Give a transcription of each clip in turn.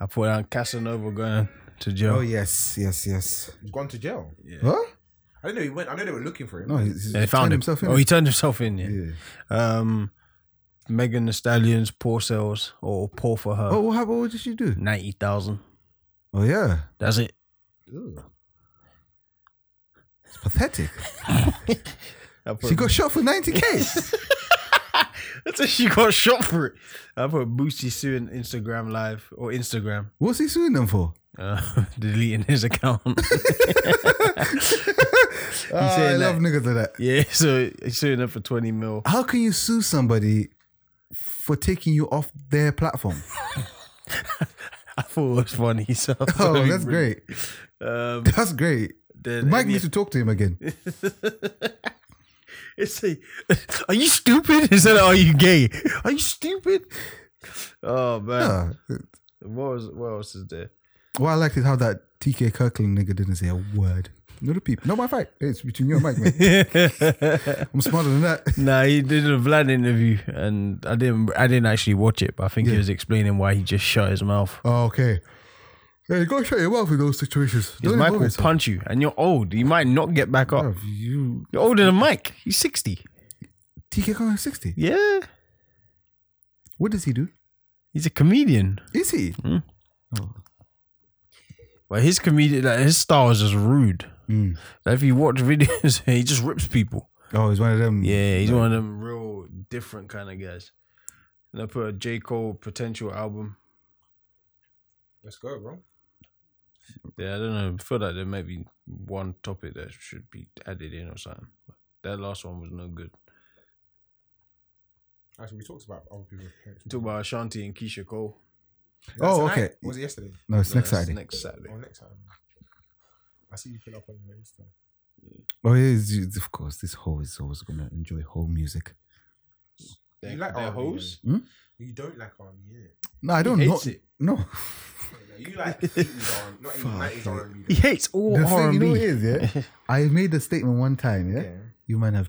I put on Casanova going to jail. Oh, yes. He's gone to jail? Yeah. Huh? I didn't know he went. I know they were looking for him. No, they found him. Oh, he turned himself in, yeah. Megan Thee Stallion's Poor Sales, or Poor for Her. Oh, what did she do? 90,000. Oh, yeah. That's it. Ew. It's pathetic. She got shot for 90K. That's it, she got shot for it. I put Boosie suing Instagram Live or Instagram. What's he suing them for? Deleting his account. I love niggas like that. Yeah, so he's suing them for 20 mil. How can you sue somebody for taking you off their platform? I thought it was funny. So that's great. That's great. Mike needs to talk to him again. It's like, are you stupid? Instead of, are you gay? Are you stupid? Oh, man. Yeah. What else is there? What I liked is how that TK Kirkland nigga didn't say a word. No, the people. No, my fight. It's between you and Mike, man. I'm smarter than that. Nah, he did a Vlad interview, and I didn't actually watch it, but I think he was explaining why he just shut his mouth. Oh, okay. Yeah, you gotta shut your mouth in those situations. Mike will punch you, and you're old. You might not get back up. You're older than Mike. He's 60. TK Khan is 60? Yeah. What does he do? He's a comedian. Is he? Mm. Oh. But his comedian, his style is just rude. Mm. Like if you watch videos, he just rips people. Oh, he's one of them. Yeah, he's one of them real different kind of guys. And I put a J. Cole potential album. Let's go, bro. Yeah, I don't know. I feel like there might be one topic that should be added in or something. That last one was no good. Actually, we talked about other people. We talked about Ashanti and Keisha Cole. Okay. Was it yesterday? No, it's next Saturday. Next Saturday. I see you put up on your Insta. Oh, yeah, of course. This hoe is always going to enjoy whole music. You like their hoes? Hmm? You don't like R&B, yeah. No, I don't. He hates it. No. You like 80s R&B, not even 90s R&B. He hates all R&B. The thing, you know what it is, yeah? I made a statement one time, yeah? You might have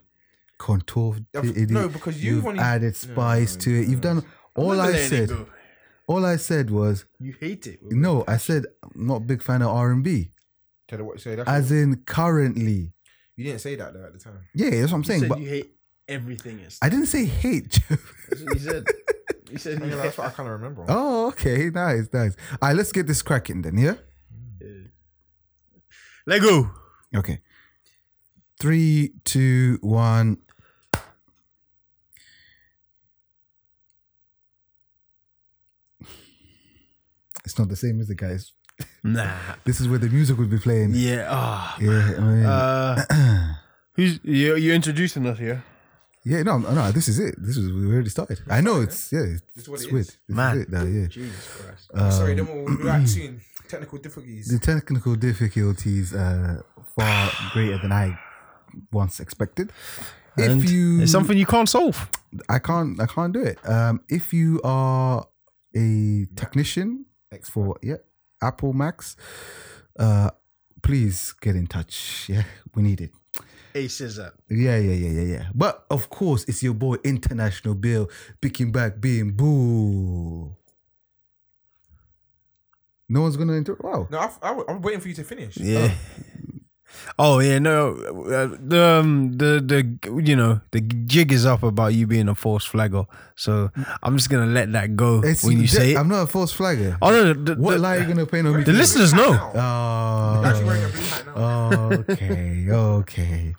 contoured it. No, because you've added spice to it. You've done... All I said was... You hate it. No, I said I'm not a big fan of R&B. As in currently. You didn't say that though at the time. Yeah, that's what I'm saying. You said you hate everything. I didn't say hate. That's what you said. You said that's what I kind of remember. Oh, okay. Nice. All right, let's get this cracking then, yeah? Yeah. Let go. Okay. 3, 2, 1. It's not the same as the guys. Nah. This is where the music would be playing. Yeah. Oh, yeah. I mean, you're introducing us here. Yeah, no, this is it. This is we already started. I know it's this is what it is. Man. Jesus Christ. Sorry, then we're actually technical difficulties. The technical difficulties are far greater than I once expected. And it's something you can't solve. I can't do it. If you are a technician for Apple Macs, please get in touch. Yeah, we need it. Aces up. Yeah. But of course, it's your boy International Bill picking back, being boo. No one's gonna interrupt. Wow. No, I'm waiting for you to finish. Yeah. Oh yeah, no. The jig is up about you being a false flagger. So I'm just gonna let that go when you say it. I'm not a false flagger. Oh no! What lie are you gonna paint on me? The listeners know. Oh. Actually wearing a blue hat now. Okay.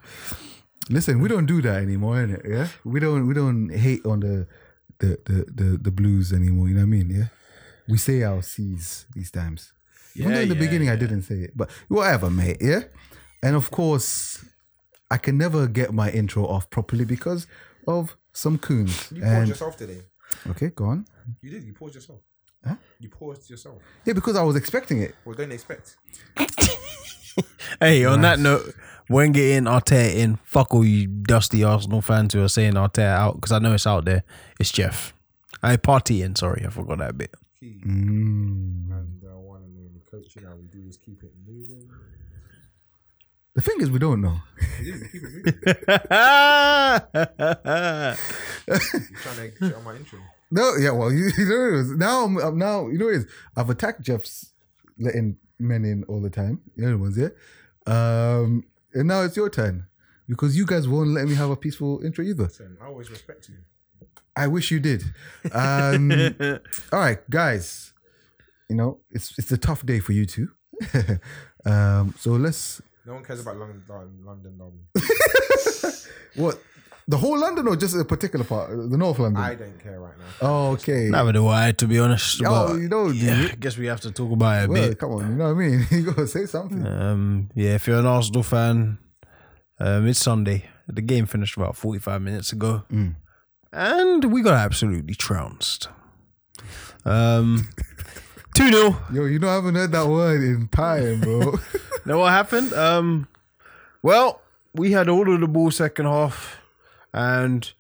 Listen, we don't do that anymore, innit? Yeah, we don't hate on the blues anymore. You know what I mean? Yeah, we say our C's these times. Yeah, even though in the beginning I didn't say it, but whatever, mate. Yeah. And of course, I can never get my intro off properly because of some coons. You paused yourself today. Okay, go on. You did. You paused yourself. Huh? You paused yourself. Yeah, because I was expecting it. Well, don't expect. Hey, on that note, Wenger in, Arteta in. Fuck all you dusty Arsenal fans who are saying Arteta out, because I know it's out there. It's Jeff. Partey in. Sorry, I forgot that bit. And I want to know the coaching. All we do is keep it moving. The thing is, we don't know. You're trying to get on my intro. No, yeah, well, you know what it is. Now, you know what it is. I've attacked Jeff's letting men in all the time. You know the ones, yeah? And now it's your turn. Because you guys won't let me have a peaceful intro either. Listen, I always respect you. I wish you did. All right, guys. You know, it's a tough day for you two. So let's... No one cares about London Derby. What? The whole London or just a particular part? The North London? I don't care right now. Oh, okay. Neither do I, to be honest. Oh, you know, yeah, I guess we have to talk about it a bit. Come on, you know what I mean? You got to say something. Yeah, if you're an Arsenal fan, it's Sunday. The game finished about 45 minutes ago. Mm. And we got absolutely trounced. 2-0. Yo, you know, I haven't heard that word in time, bro. Know what happened? Well, we had all of the ball second half. And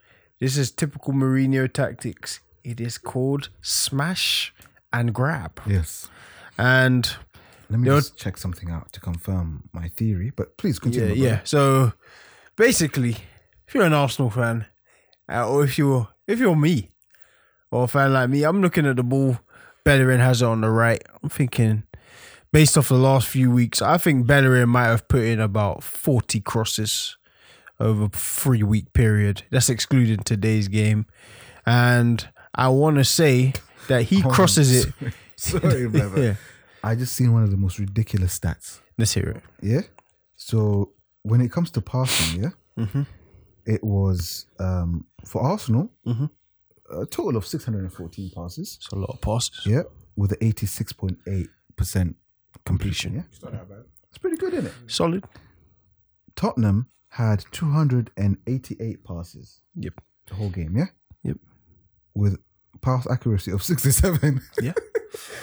this is typical Mourinho tactics. It is called smash and grab. Yes. And let me just check something out to confirm my theory, but please continue. Yeah. So basically, if you're an Arsenal fan, or if you're me, or a fan like me, I'm looking at the ball. Bellerin has it on the right. I'm thinking, based off the last few weeks, I think Bellerin might have put in about 40 crosses over a 3-week period. That's excluding today's game. And I want to say that he crosses it. Sorry, brother. Yeah. I just seen one of the most ridiculous stats. Let's hear it. Yeah? So when it comes to passing, yeah? Mm-hmm. It was, for Arsenal, mm-hmm, a total of 614 passes. It's a lot of passes. Yeah, with an 86.8% completion. Yeah? It's not that bad. It's pretty good, isn't it? Solid. Tottenham had 288 passes. Yep. The whole game, yeah? Yep. With pass accuracy of 67. Yeah.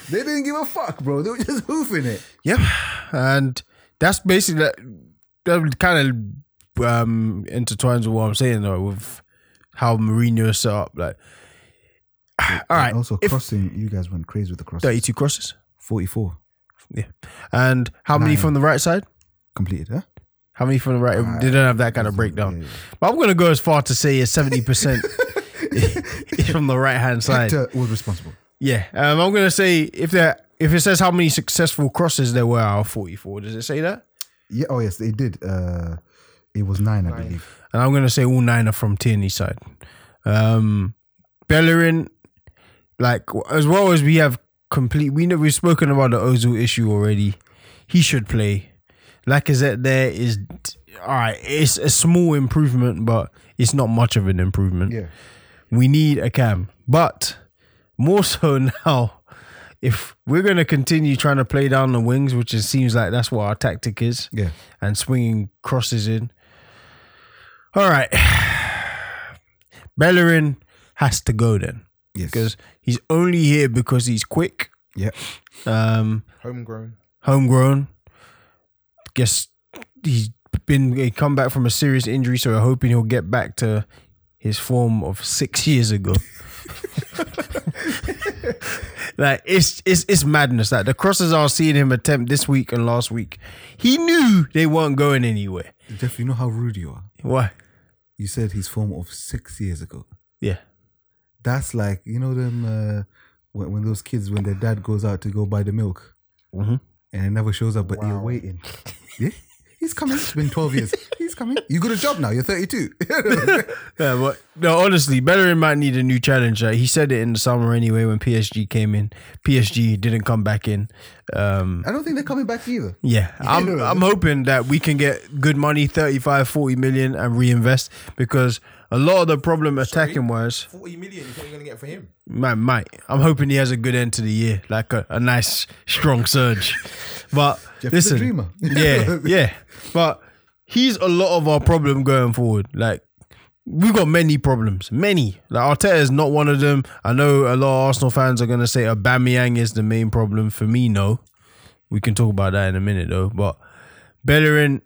They didn't give a fuck, bro. They were just hoofing it. Yep. And that's basically, that kind of intertwines with what I'm saying, though, with how Mourinho is set up. Like, all right. Also, crossing, you guys went crazy with the crosses. 32 crosses? 44. Yeah. And how many from the right side? Completed, huh? How many from the right? They don't have that kind of breakdown. Yeah. But I'm going to go as far to say a 70% is from the right-hand side. Hector was responsible. Yeah. I'm going to say, if it says how many successful crosses there were out of 44, does it say that? Yeah. Oh, yes, it did. It was 9, I believe. And I'm going to say all 9 are from Tierney's side. Bellerin, like, as well as we have complete... We've spoken about the Ozil issue already. He should play. Lacazette there is all right. It's a small improvement, but it's not much of an improvement. Yeah, we need a cam, but more so now, if we're going to continue trying to play down the wings, which it seems like that's what our tactic is. Yeah, and swinging crosses in. All right, Bellerin has to go then. Yes, because he's only here because he's quick. Yeah, homegrown. Guess he come back from a serious injury, so we're hoping he'll get back to his form of 6 years ago. Like it's madness. Like the crosses I've seen him attempt this week and last week, he knew they weren't going anywhere. Jeff, you know how rude you are. Why? You said his form of 6 years ago. Yeah, that's like, you know them when those kids, when their dad goes out to go buy the milk, mm-hmm, and it never shows up, but you're waiting. Yeah, he's coming. It's been 12 years. He's coming. You got a job now. You're 32. Yeah, but no, honestly, Bellerin might need a new challenge. He said it in the summer anyway when PSG came in. PSG didn't come back in. I don't think they're coming back either. Yeah, I'm hoping that we can get good money, 35, 40 million, and reinvest, because a lot of the problem attacking-wise... 40 million, you think you're going to get for him? Might. I'm hoping he has a good end to the year, like a nice, strong surge. But Jeff, listen, is a dreamer. yeah. But he's a lot of our problem going forward. Like, we've got many problems, many. Like, Arteta is not one of them. I know a lot of Arsenal fans are going to say Aubameyang is the main problem. For me, no. We can talk about that in a minute, though. But Bellerin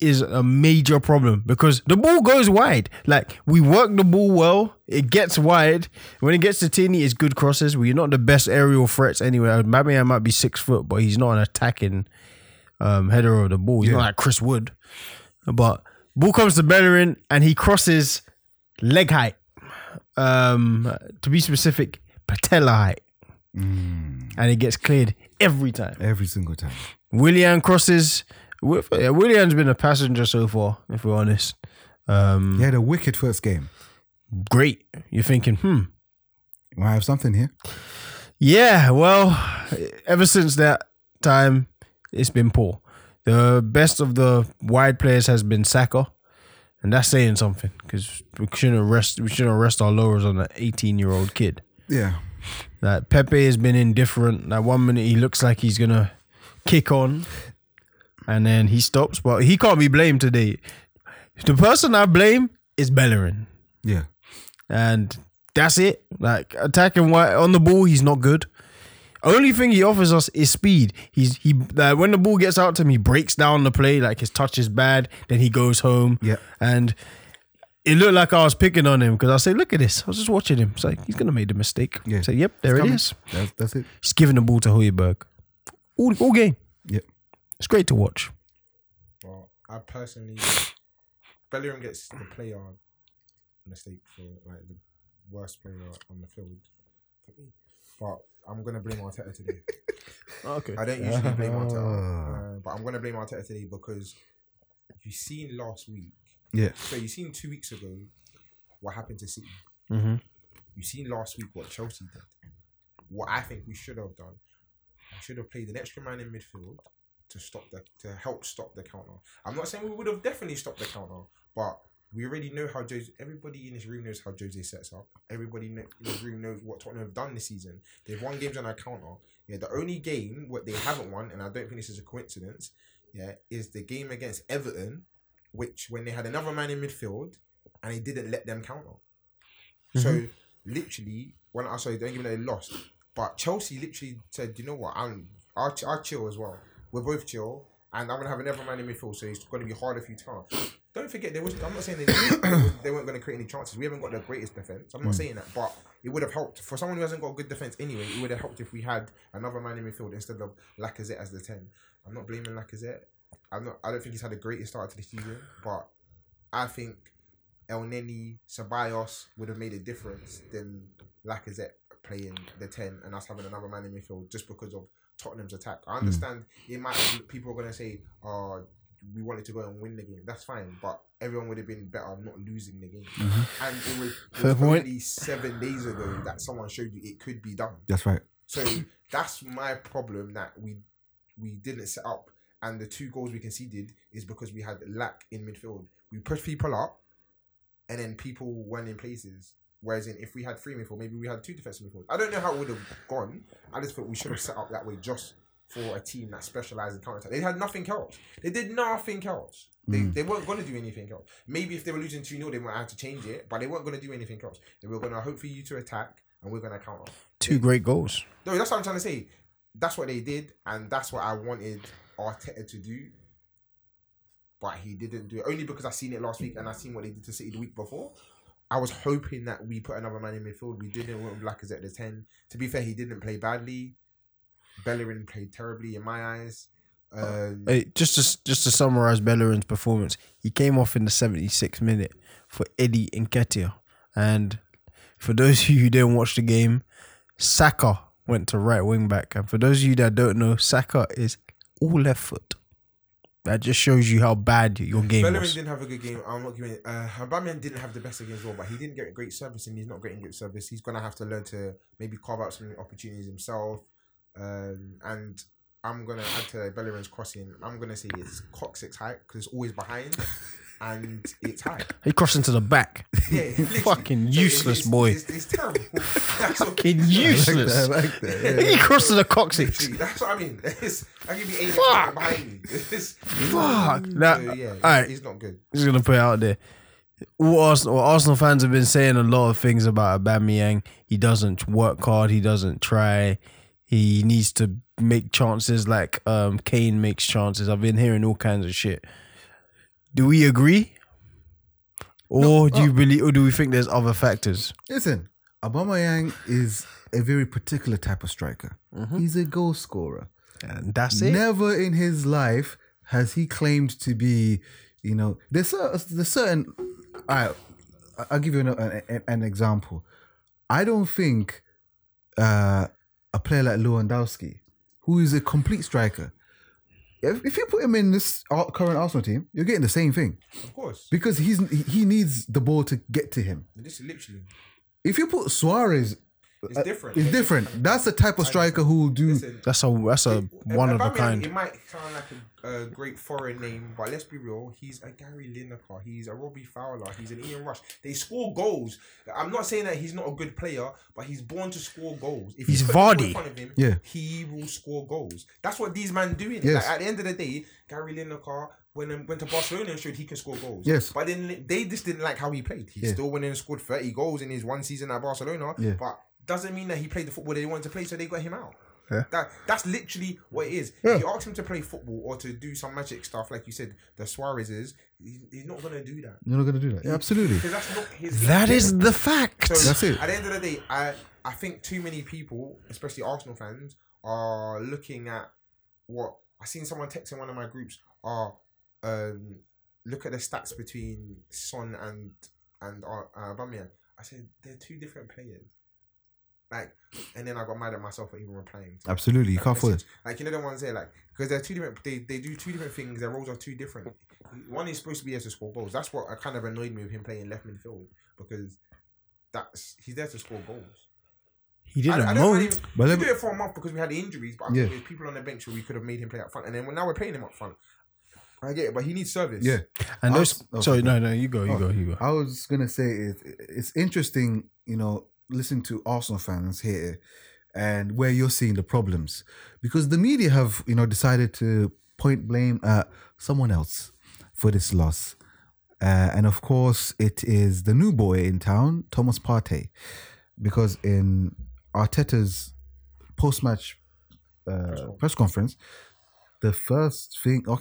is a major problem because the ball goes wide. Like, we work the ball well, it gets wide. When it gets to Tierney, it's good crosses. We're not the best aerial threats anyway. Aubameyang might be 6 foot, but he's not an attacking header of the ball. He's not like Chris Wood. But ball comes to Bellerin and he crosses leg height. to be specific, patella height. And it gets cleared every time. Every single time. Willian crosses. Willian's been a passenger so far, if we're honest. He had a wicked first game. Great. You're thinking, I have something here. Yeah, well, ever since that time, it's been poor. The best of the wide players has been Saka, and that's saying something because we shouldn't rest our laurels on an 18-year-old kid. Yeah. Like Pepe has been indifferent. Like 1 minute he looks like he's gonna kick on, and then he stops. But he can't be blamed today. The person I blame is Bellerin. Yeah. And that's it. Like attacking on the ball, he's not good. Only thing he offers us is speed. When the ball gets out to him, he breaks down the play. Like his touch is bad. Then he goes home. Yeah. And it looked like I was picking on him because I said, "Look at this." I was just watching him. It's like he's gonna make the mistake. Yeah. So yep, there it is. That's it. He's giving the ball to Højbjerg. All game. Yep. It's great to watch. Well, I personally, Bellerin gets the player mistake for like the worst player on the field for me, but I'm gonna blame Arteta today. Okay. I don't usually blame Arteta, but I'm gonna blame Arteta today because you seen last week. Yeah. So you seen 2 weeks ago what happened to City. Mm-hmm. You seen last week what Chelsea did. What I think we should have done, we should have played an extra man in midfield to help stop the counter. I'm not saying we would have definitely stopped the counter, but we already know how Jose. Everybody in this room knows how Jose sets up. Everybody in this room knows what Tottenham have done this season. They've won games on our counter. Yeah, the only game what they haven't won, and I don't think this is a coincidence, yeah, is the game against Everton, which when they had another man in midfield, and they didn't let them counter. Mm-hmm. So literally, don't give me that they lost. But Chelsea literally said, "You know what? I'll chill as well. We're both chill, and I'm gonna have another man in midfield, so it's gonna be hard a few times." Don't forget, I'm not saying they weren't going to create any chances. We haven't got the greatest defence. I'm not saying that, but it would have helped. For someone who hasn't got a good defence anyway, it would have helped if we had another man in midfield instead of Lacazette as the 10. I'm not blaming Lacazette. I don't think he's had the greatest start to the season, but I think El Neni, Ceballos would have made a difference than Lacazette playing the 10 and us having another man in midfield just because of Tottenham's attack. I understand it might have, people are going to say, we wanted to go and win the game. That's fine, but everyone would have been better not losing the game. Mm-hmm. And it was only 7 days ago that someone showed you it could be done. That's right. So that's my problem, that we didn't set up, and the 2 goals we conceded is because we had lack in midfield. We pushed people up, and then people weren't in places. Whereas if we had 3 midfield, maybe we had 2 defensive midfield. I don't know how it would have gone. I just thought we should have set up that way just for a team that specialised in counter-attack. They had nothing else. They did nothing else. They weren't going to do anything else. Maybe if they were losing 2-0, they might have to change it, but they weren't going to do anything else. They were going to hope for you to attack, and we're going to counter. Two great goals. No, that's what I'm trying to say. That's what they did, and that's what I wanted Arteta to do, but he didn't do it. Only because I seen it last week, and I seen what they did to City the week before. I was hoping that we put another man in midfield. We didn't want Lacazette the 10. To be fair, he didn't play badly. Bellerin played terribly in my eyes. Just to summarise Bellerin's performance, he came off in the 76th minute for Eddie Nketiah. And for those of you who didn't watch the game, Saka went to right wing back. And for those of you that don't know, Saka is all left foot. That just shows you how bad your game Bellerin was. Bellerin didn't have a good game. I'm not giving it. Aubameyang didn't have the best against Raw, but he didn't get great service, and he's not getting great service. He's going to have to learn to maybe carve out some opportunities himself. And I'm going to add to Bellerin's crossing. I'm going to say it's coccyx height because it's always behind and it's high. He crossed into the back. Yeah, fucking useless, boy. It's terrible. Fucking useless. I like that. Yeah. He crossed to the coccyx. That's what I mean. I can be 8 behind me. Fuck. He's not good. Just going to put it out there. Arsenal fans have been saying a lot of things about Aubameyang. He doesn't work hard. He doesn't try. He needs to make chances like Kane makes chances. I've been hearing all kinds of shit. Do we agree? Or do we think there's other factors? Listen, Aubameyang is a very particular type of striker. Mm-hmm. He's a goal scorer. And that's it. Never in his life has he claimed to be, there's certain... All right, I'll give you an example. I don't think a player like Lewandowski, who is a complete striker, if you put him in this current Arsenal team, you're getting the same thing. Of course. Because he needs the ball to get to him. This is literally... If you put Suarez... It's different. It's different. That's the type of striker who will do... Listen, that's a one of a kind. It might sound like a great foreign name, but let's be real. He's a Gary Lineker. He's a Robbie Fowler. He's an Ian Rush. They score goals. I'm not saying that he's not a good player, but he's born to score goals. If he's Vardy. In front of him, yeah. He will score goals. That's what these men doing. Yes. Like, at the end of the day, Gary Lineker... Went to Barcelona and showed he can score goals. Yes. But then they just didn't like how he played. He still went in and scored 30 goals in his one season at Barcelona. Yeah. But doesn't mean that he played the football they wanted to play, so they got him out. Yeah. That's literally what it is. Yeah. If you ask him to play football or to do some magic stuff, like you said, the Suarez is, he's not going to do that. You're not going to do that. Yeah, absolutely. Because that's not his... That is the fact. So that's it. At the end of the day, I think too many people, especially Arsenal fans, are looking at what... I seen someone text in one of my groups, look at the stats between Son and Aubameyang. I said they're two different players. Like, and then I got mad at myself for even replying. So absolutely, you can't force. Like, you know the ones there, like, because they're two different. They do two different things. Their roles are two different. One is supposed to be there to score goals. That's what kind of annoyed me with him playing left midfield, because he's there to score goals. He did a month. He did it for a month because we had injuries. But I think there's people on the bench where we could have made him play up front, and then now we're playing him up front. I get it, but he needs service. Yeah, and you go. I was gonna say it's interesting, you know, listening to Arsenal fans here, and where you're seeing the problems, because the media have, you know, decided to point blame at someone else for this loss, and of course it is the new boy in town, Thomas Partey, because in Arteta's post-match press conference. The finger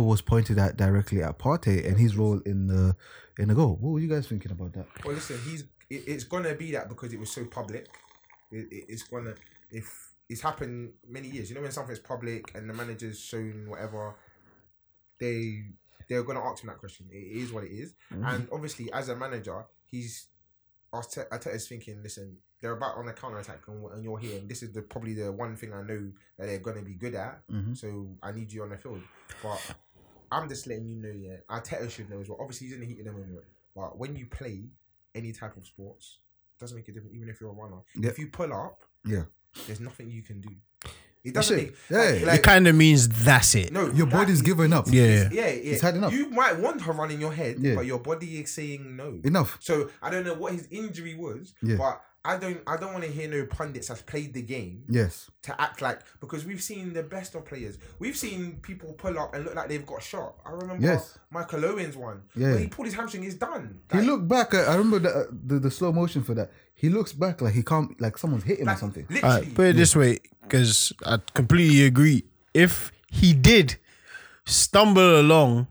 was pointed at directly at Partey and his role in the goal. What were you guys thinking about that? Well, listen, it's gonna be that because it was so public. It's happened many years. You know, when something's public and the manager's shown whatever, they're gonna ask him that question. It is what it is, and obviously as a manager, Arteta's thinking, listen. They're about on the counter attack, and you're here. And this is probably the one thing I know that they're gonna be good at. Mm-hmm. So I need you on the field. But I'm just letting you know, yeah. Arteta should know as well. Obviously, he's in the heat of the moment. But when you play any type of sports, it doesn't make a difference. Even if you're a runner, if you pull up, there's nothing you can do. It doesn't. It kind of means that's it. No, your body's giving up. It's had enough. You might want her running your head, but your body is saying no. Enough. So I don't know what his injury was, but. I don't want to hear no pundits that's played the game. Yes. To act like, because we've seen the best of players. We've seen people pull up and look like they've got shot. I remember Michael Owen's one. Yeah. When he pulled his hamstring, he's done. Like, he looked back. I remember the slow motion for that. He looks back like he can't, like someone's hit him or something. Put it this way, because I completely agree. If he did stumble along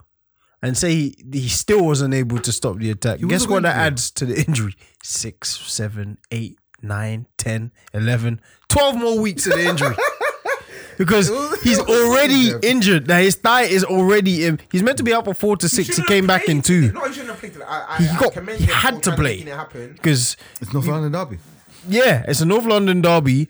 and say he still wasn't able to stop the attack, guess what that adds to the injury? 6, 7, 8, 9, 10, 11, 12 more weeks of the injury. Because he's already injured. Now his thigh is already in. He's meant to be out for 4 to 6. He came back in 2. No, he shouldn't have played. He had to play. Because it's North London derby. Yeah, it's a North London derby.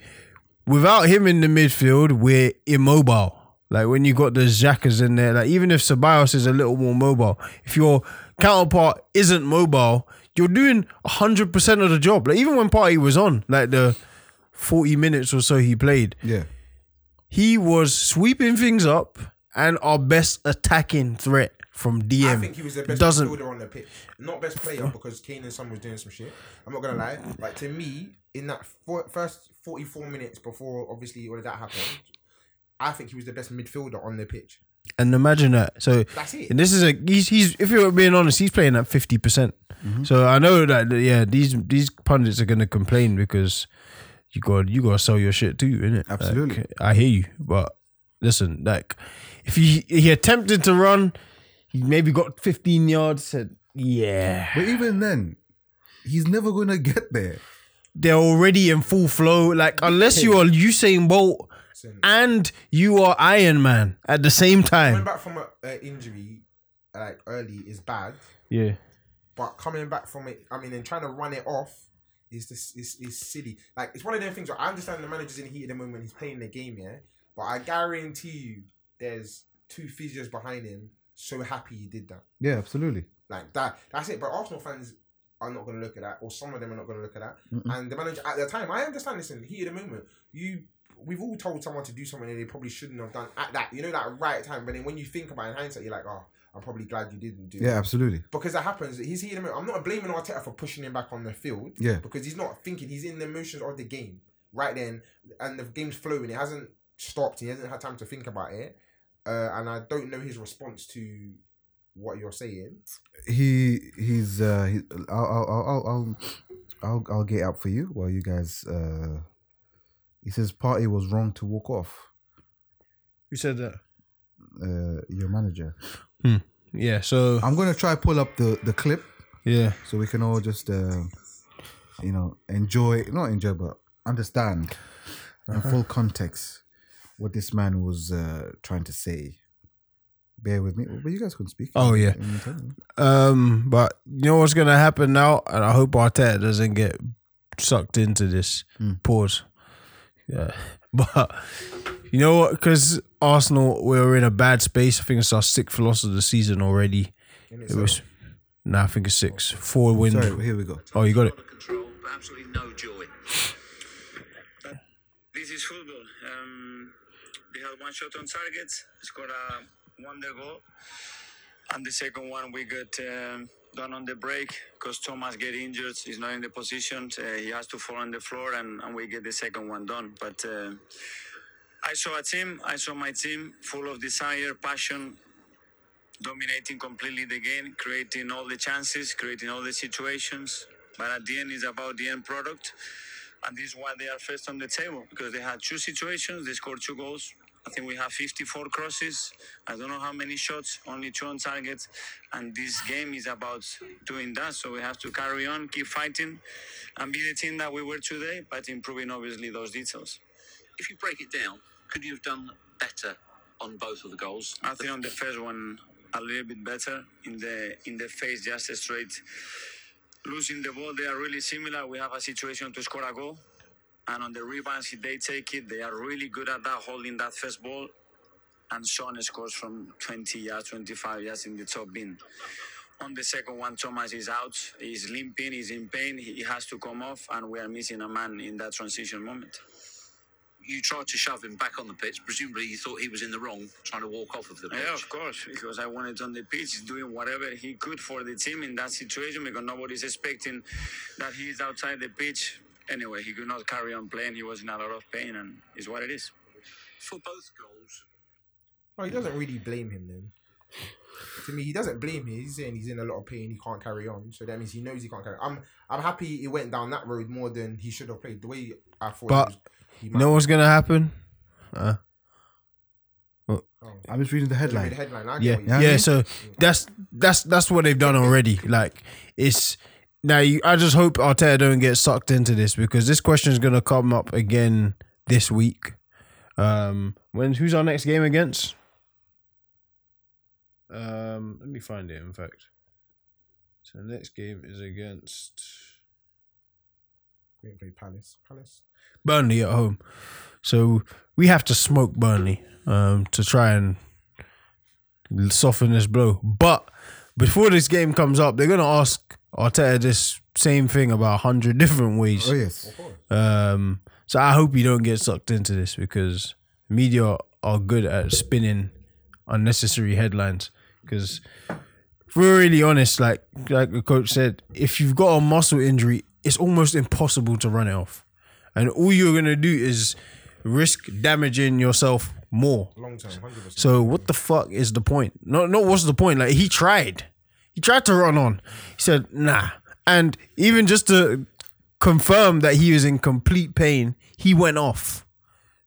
Without him in the midfield, we're immobile. Like when you got the Xhakas in there, like even if Ceballos is a little more mobile, if your counterpart isn't mobile, you're doing 100% of the job. Like even when Partey was on, like the 40 minutes or so he played, he was sweeping things up and our best attacking threat from DM. I think he was the best midfielder on the pitch, not best player because Kane and Son was doing some shit. I'm not gonna lie, like to me in that first 44 minutes before obviously all of that happened. I think he was the best midfielder on the pitch. And imagine that. So that's it. And this is he's if you're being honest, he's playing at 50%. Mm-hmm. So I know that these pundits are gonna complain because you gotta sell your shit too, innit? Absolutely. Like, I hear you, but listen, like if he attempted to run, he maybe got 15 yards, said but even then, he's never gonna get there. They're already in full flow, like unless you are Usain Bolt. And you are Iron Man at the same time. Coming back from an injury, like early, is bad. Yeah. But coming back from it, I mean, and trying to run it off is silly. Like, it's one of them things where I understand the manager's in the heat of the moment, he's playing the game, yeah? But I guarantee you there's two physios behind him so happy he did that. Yeah, absolutely. Like, that's it. But Arsenal fans are not going to look at that, or some of them are not going to look at that. Mm-mm. And the manager at the time, I understand this in the heat of the moment. We've all told someone to do something that they probably shouldn't have done at that, you know, that right time. But then when you think about it in hindsight, you're like, oh, I'm probably glad you didn't do that. Yeah, absolutely. Because that happens. He's here in the moment. I'm not blaming Arteta for pushing him back on the field. Yeah. Because he's not thinking. He's in the emotions of the game right then. And the game's flowing. It hasn't stopped. He hasn't had time to think about it. And I don't know his response to what you're saying. He's I'll get out for you while you guys... He says Partey was wrong to walk off. Who said that? Your manager. Yeah, so... I'm going to try pull up the clip. Yeah. So we can all just, you know, enjoy... Not enjoy, but understand in full context what this man was trying to say. Bear with me. But you guys can speak. Oh, yeah. But you know what's going to happen now? And I hope Arteta doesn't get sucked into this. Pause. Yeah, but you know what? Because Arsenal, we were in a bad space. I think it's our sixth loss of the season already. I think it's six. 4 wins. Sorry, here we go. Oh, you got it. Control, but absolutely no joy. This is football. They had one shot on target, scored a wonder goal, and the second one we got done on the break because Thomas get injured. He's not in the position. He has to fall on the floor, and we get the second one done. But I saw my team full of desire, passion, dominating completely the game, creating all the chances, creating all the situations. But at the end, it's about the end product. And this is why they are first on the table, because they had 2 situations. They scored 2 goals. I think we have 54 crosses. I don't know how many shots, only 2 on target. And this game is about doing that. So we have to carry on, keep fighting, and be the team that we were today, but improving, obviously, those details. If you break it down, could you have done better on both of the goals? I think on the first one, a little bit better. In the face, just straight. Losing the ball, they are really similar. We have a situation to score a goal. And on the rebounds, if they take it, they are really good at that, holding that first ball. And Son scores from 20 yards, 25 yards in the top bin. On the second one, Thomas is out. He's limping, he's in pain. He has to come off, and we are missing a man in that transition moment. You tried to shove him back on the pitch. Presumably you thought he was in the wrong, trying to walk off of the pitch. Yeah, of course, because I wanted on the pitch. He's doing whatever he could for the team in that situation, because nobody's expecting that he is outside the pitch. Anyway, he could not carry on playing. He was in a lot of pain, and it's what it is. For both goals. Well, he doesn't really blame him then. To me, he doesn't blame him. He's saying he's in a lot of pain. He can't carry on. So that means he knows he can't carry on. I'm happy he went down that road more than he should have played. The way I thought he might. You know what's going to happen? I'm just reading the headline. Yeah, so that's what they've done already. Like, it's... Now, I just hope Arteta don't get sucked into this, because this question is going to come up again this week. Who's our next game against? Let me find it, in fact. So, the next game is against... We play Palace. Burnley at home. So, we have to smoke Burnley to try and soften this blow. But before this game comes up, they're going to ask... Arteta this same thing about 100 different ways. Oh, yes. So I hope you don't get sucked into this, because media are good at spinning unnecessary headlines. Because if we're really honest, like the coach said, if you've got a muscle injury, it's almost impossible to run it off. And all you're going to do is risk damaging yourself more. Long term, 100%. So what the fuck is the point? Not what's the point? Like, he tried. He tried to run on. He said, nah. And even just to confirm that he was in complete pain, he went off.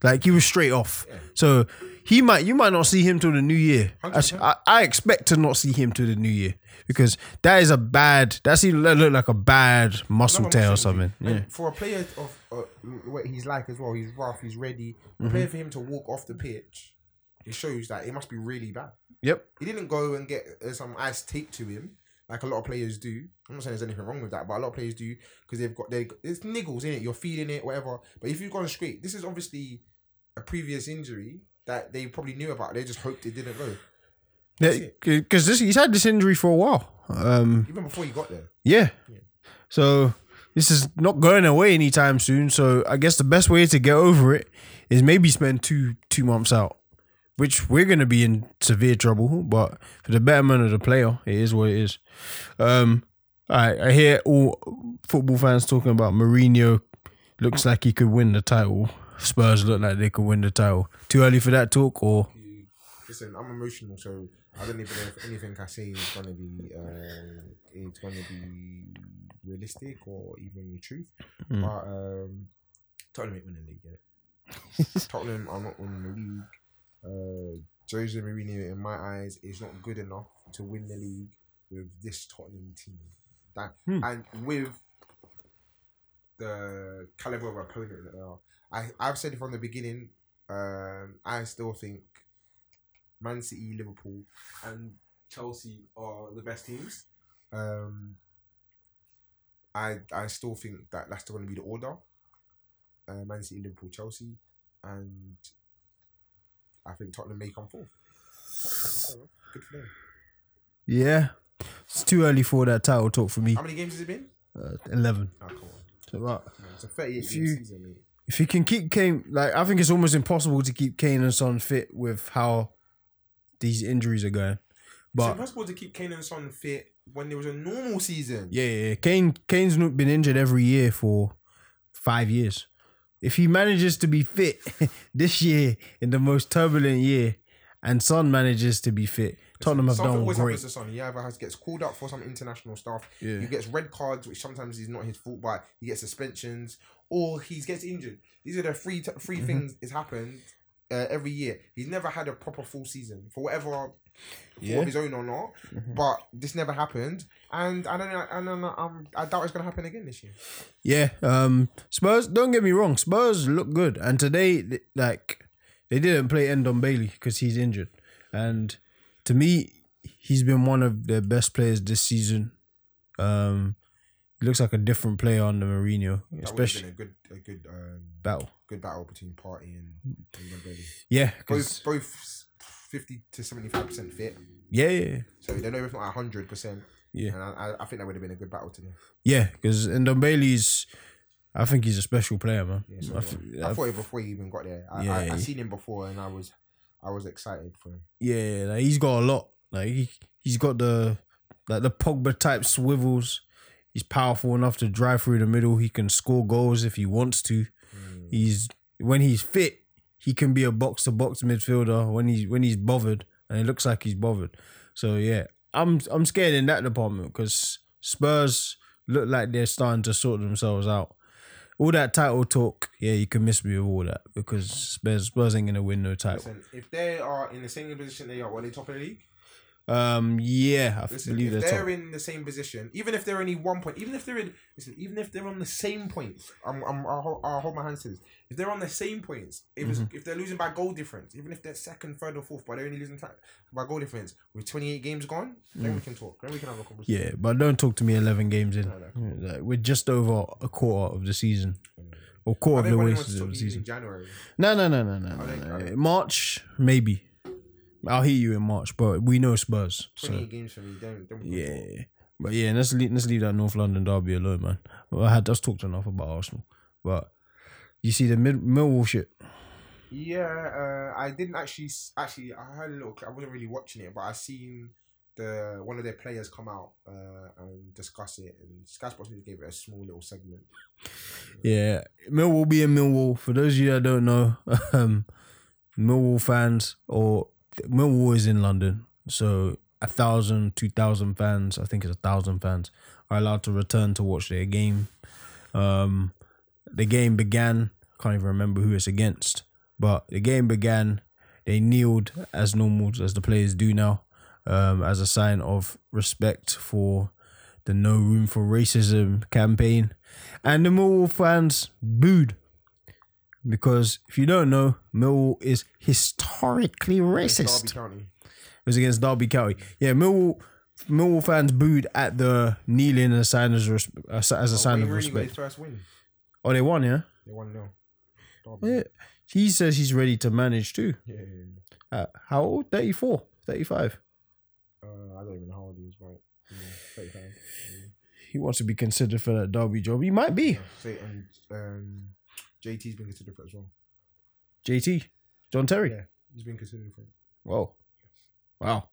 Like, he was straight off. Yeah. So you might not see him till the new year. I expect to not see him till the new year, because that is a bad, that looked like a bad muscle tear or something. Yeah. For a player of what he's like as well, he's rough, he's ready. Mm-hmm. A player for him to walk off the pitch, it shows that it must be really bad. Yep. He didn't go and get some ice tape to him. like a lot of players do. I'm not saying there's anything wrong with that, but a lot of players do because they've got there's niggles in it. You're feeling it, whatever. But if you've gone straight, this is obviously a previous injury that they probably knew about. They just hoped it didn't go. Yeah, because he's had this injury for a while. Even before you got there. Yeah. So this is not going away anytime soon. So I guess the best way to get over it is maybe spend two months out, which we're going to be in severe trouble. But for the betterment of the player, it is what it is. I hear all football fans talking about Mourinho looks like he could win the title. Spurs look like they could win the title. Too early for that talk, or? Listen, I'm emotional, so I don't even know if anything I say is going to be realistic or even the truth. But Tottenham ain't winning the league yet. Tottenham are not winning the league. Jose Mourinho, in my eyes, is not good enough to win the league with this Tottenham team. And with the calibre of opponent that they are. I've said it from the beginning, I still think Man City, Liverpool and Chelsea are the best teams. I still think that's still going to be the order. Man City, Liverpool, Chelsea, and I think Tottenham may come fourth. Good for them. Yeah. It's too early for that title talk for me. How many games has it been? 11. Oh, come on. So, right. It's a 38 season, mate. If you can keep Kane, I think it's almost impossible to keep Kane and Son fit with how these injuries are going. But it's impossible to keep Kane and Son fit when there was a normal season. Yeah. Kane's been injured every year for 5 years. If he manages to be fit this year in the most turbulent year, and Son manages to be fit, Tottenham have done great. He either gets called up for some international stuff, he gets red cards, which sometimes is not his fault, but he gets suspensions, or he gets injured. These are the three things that's happened every year. He's never had a proper full season for whatever, for his own or not, but this never happened. And I doubt it's going to happen again this year. Yeah, Spurs, don't get me wrong, Spurs look good. And today, they didn't play Endon Bailey because he's injured. And to me, he's been one of the best players this season. He looks like a different player under Mourinho, especially. That would have been a good battle. Good battle between Partey and Bailey. Yeah, both 50% to 75% fit. Yeah. So they know if not 100%. Yeah, and I think that would have been a good battle today. Yeah, because Endon Bailey's, I think he's a special player, man. Yeah, so I thought it before he even got there. I seen him before, and I was excited for him. Yeah, he's got a lot. He's got the Pogba type swivels. He's powerful enough to drive through the middle. He can score goals if he wants to. When he's fit, he can be a box to box midfielder when he's bothered, and it looks like he's bothered. So yeah, I'm scared in that department because Spurs look like they're starting to sort themselves out. All that title talk, yeah, you can miss me with all that because Spurs ain't going to win no title. Listen, if they are in the same position they are, are they top of the league? I believe they're top. If they're in the same position, even if they're only 1 point, even if they're on the same points, I'll hold my hands to this. If they're on the same points, if they're losing by goal difference, even if they're second, third or fourth, but they're only losing by goal difference, with 28 games gone, then we can talk. Then we can have a conversation. Yeah, but don't talk to me 11 games in. No. We're just over a quarter of the season. Or quarter of the way through the season. In January. No. March, maybe. I'll hear you in March, but we know Spurs. 28 games for me, don't yeah. But yeah, let's leave that North London derby alone, man. Well, I talked enough about Arsenal. But you see the Millwall shit? Yeah, I didn't actually I heard a little, I wasn't really watching it, but I seen one of their players come out and discuss it, and Sky Sports News gave it a small little segment. Yeah, Millwall being Millwall, for those of you that don't know, Millwall fans or Millwall is in London, so 1,000, 2,000 fans, I think it's 1,000 fans, are allowed to return to watch their game. The game began, I can't even remember who it's against, but the game began, they kneeled as normal, as the players do now, as a sign of respect for the No Room for Racism campaign. And the Millwall fans booed. Because if you don't know, Millwall is historically racist. It was against Derby County. Yeah, Millwall, Millwall fans booed at the kneeling as a sign of respect. Really first win. Oh, they won, yeah? They won, no. Yeah. He says he's ready to manage too. Yeah. How old? 34? 35? I don't even know how old he is, right? Yeah, 35. Yeah. He wants to be considered for that Derby job. He might be. Yeah, and JT's been considered for it as well. JT? John Terry? Yeah, he's been considered for it. Whoa. Wow.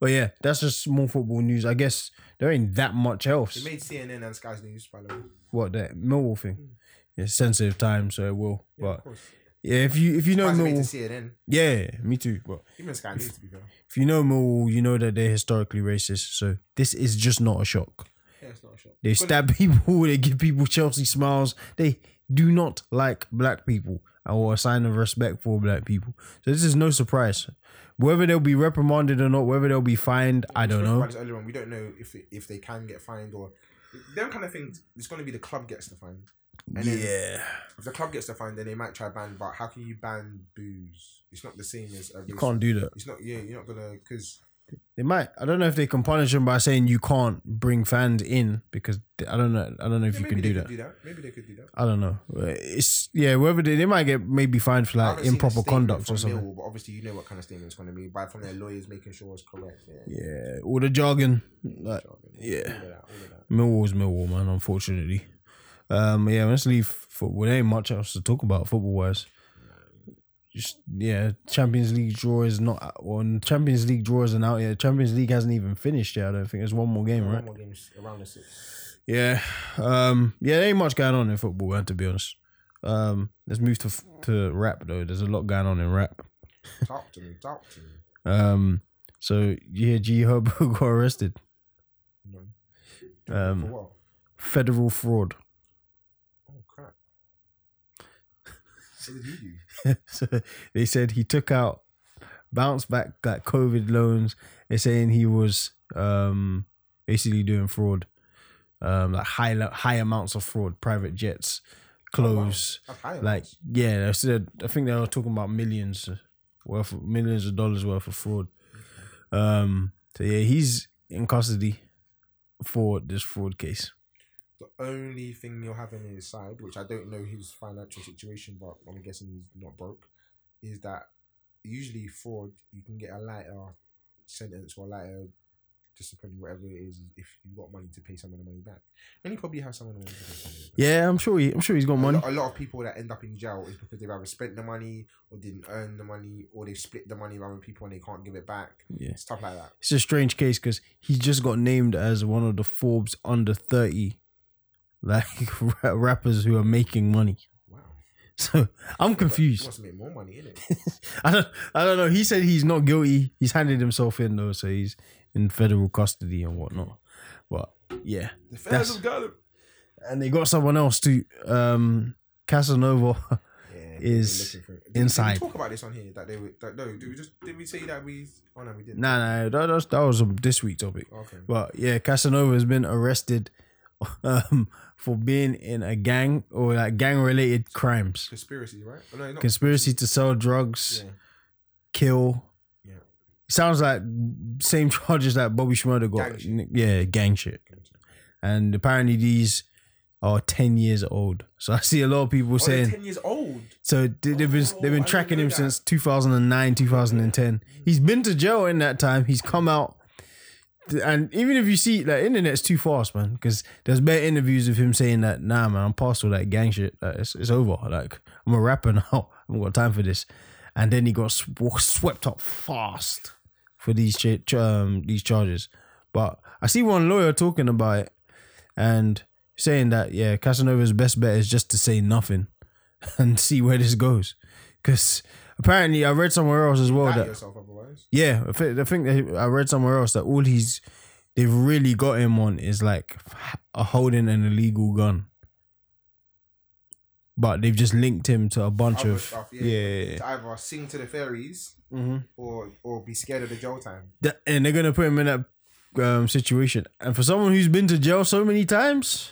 But yeah, that's just small football news. I guess there ain't that much else. It made CNN and Sky's news, by the way. What, that Millwall thing? Mm. Yeah, it's sensitive time, so it will. Yeah, but of course. Yeah, if you know Millwall, yeah, me too. But even Sky needs to be fair. If you know Millwall, you know that they're historically racist. So this is just not a shock. Yeah, it's not a shock. They stab people. They give people Chelsea smiles. They do not like black people or a sign of respect for black people. So this is no surprise. Whether they'll be reprimanded or not, whether they'll be fined, I don't know. Earlier on, we don't know if they can get fined or them kind of things. It's going to be the club gets the fine. And then if the club gets the fine, then they might try ban. But how can you ban booze? It's not the same as you can't do that. It's not. Yeah, you're not gonna because they might. I don't know if they can punish them by saying you can't bring fans in because I don't know. I don't know if you can do that. Maybe they could do that. I don't know. It's Whether they might get maybe fined for like improper conduct or something. But obviously you know what kind of statement it's going to be by from their lawyers making sure it's correct. Yeah. All the jargon. Like, yeah. All of that. Millwall's Millwall, man. Unfortunately. Let's leave football. There ain't much else to talk about football-wise. Champions League draw isn't out yet. Champions League hasn't even finished yet. I don't think there's one more game, right? One more game around the six. Yeah. There ain't much going on in football, man, to be honest. Let's move to rap, though. There's a lot going on in rap. Talk to me. So, you hear G Herbo got arrested? No. For what? Federal fraud. What did he do? So they said he took out bounce back that COVID loans. They're saying he was basically doing fraud, like high amounts of fraud, private jets, clothes, I said I think they were talking about millions of dollars worth of fraud. He's in custody for this fraud case. The only thing you'll have on his side, which I don't know his financial situation, but I'm guessing he's not broke, is that usually fraud, you can get a lighter sentence or a lighter discipline, whatever it is, if you've got money to pay some of the money back. And he probably has some of the money to pay some of the money back. Yeah, I'm sure he's got money. A lot of people that end up in jail is because they've either spent the money or didn't earn the money or they've split the money with other people and they can't give it back. Yeah. Stuff like that. It's a strange case because he just got named as one of the Forbes under 30 rappers who are making money. Wow. So I'm confused. He wants to make more money, innit? I don't know. He said he's not guilty. He's handed himself in though, so he's in federal custody and whatnot. But yeah, the feds got him, and they got someone else too. Casanova is inside. Did we talk about this on here? That they were. Did we say that we? Oh no, we didn't. No. That was this week's topic. Okay. But yeah, Casanova has been arrested. For being in a gang or like gang-related crimes. Conspiracy, right? Oh, no, conspiracy to sell drugs, kill. Yeah. Sounds like same charges that Bobby Shmurda got. Gang shit. And apparently these are 10 years old. So I see a lot of people saying... 10 years old? So they've been tracking him since 2009, 2010. He's been to jail in that time. He's come out. And even if you see, like, internet's too fast, man, because there's better interviews of him saying that, nah, man, I'm past all that gang shit. Like, it's over. Like, I'm a rapper now. I haven't got time for this. And then he got swept up fast for these charges. But I see one lawyer talking about it and saying that, Casanova's best bet is just to say nothing and see where this goes. Because... apparently, I read somewhere else as well I read somewhere else that all they've really got him on is like holding an illegal gun, but they've just linked him to a bunch of stuff, to either sing to the fairies or be scared of the jail time. And they're gonna put him in that situation. And for someone who's been to jail so many times.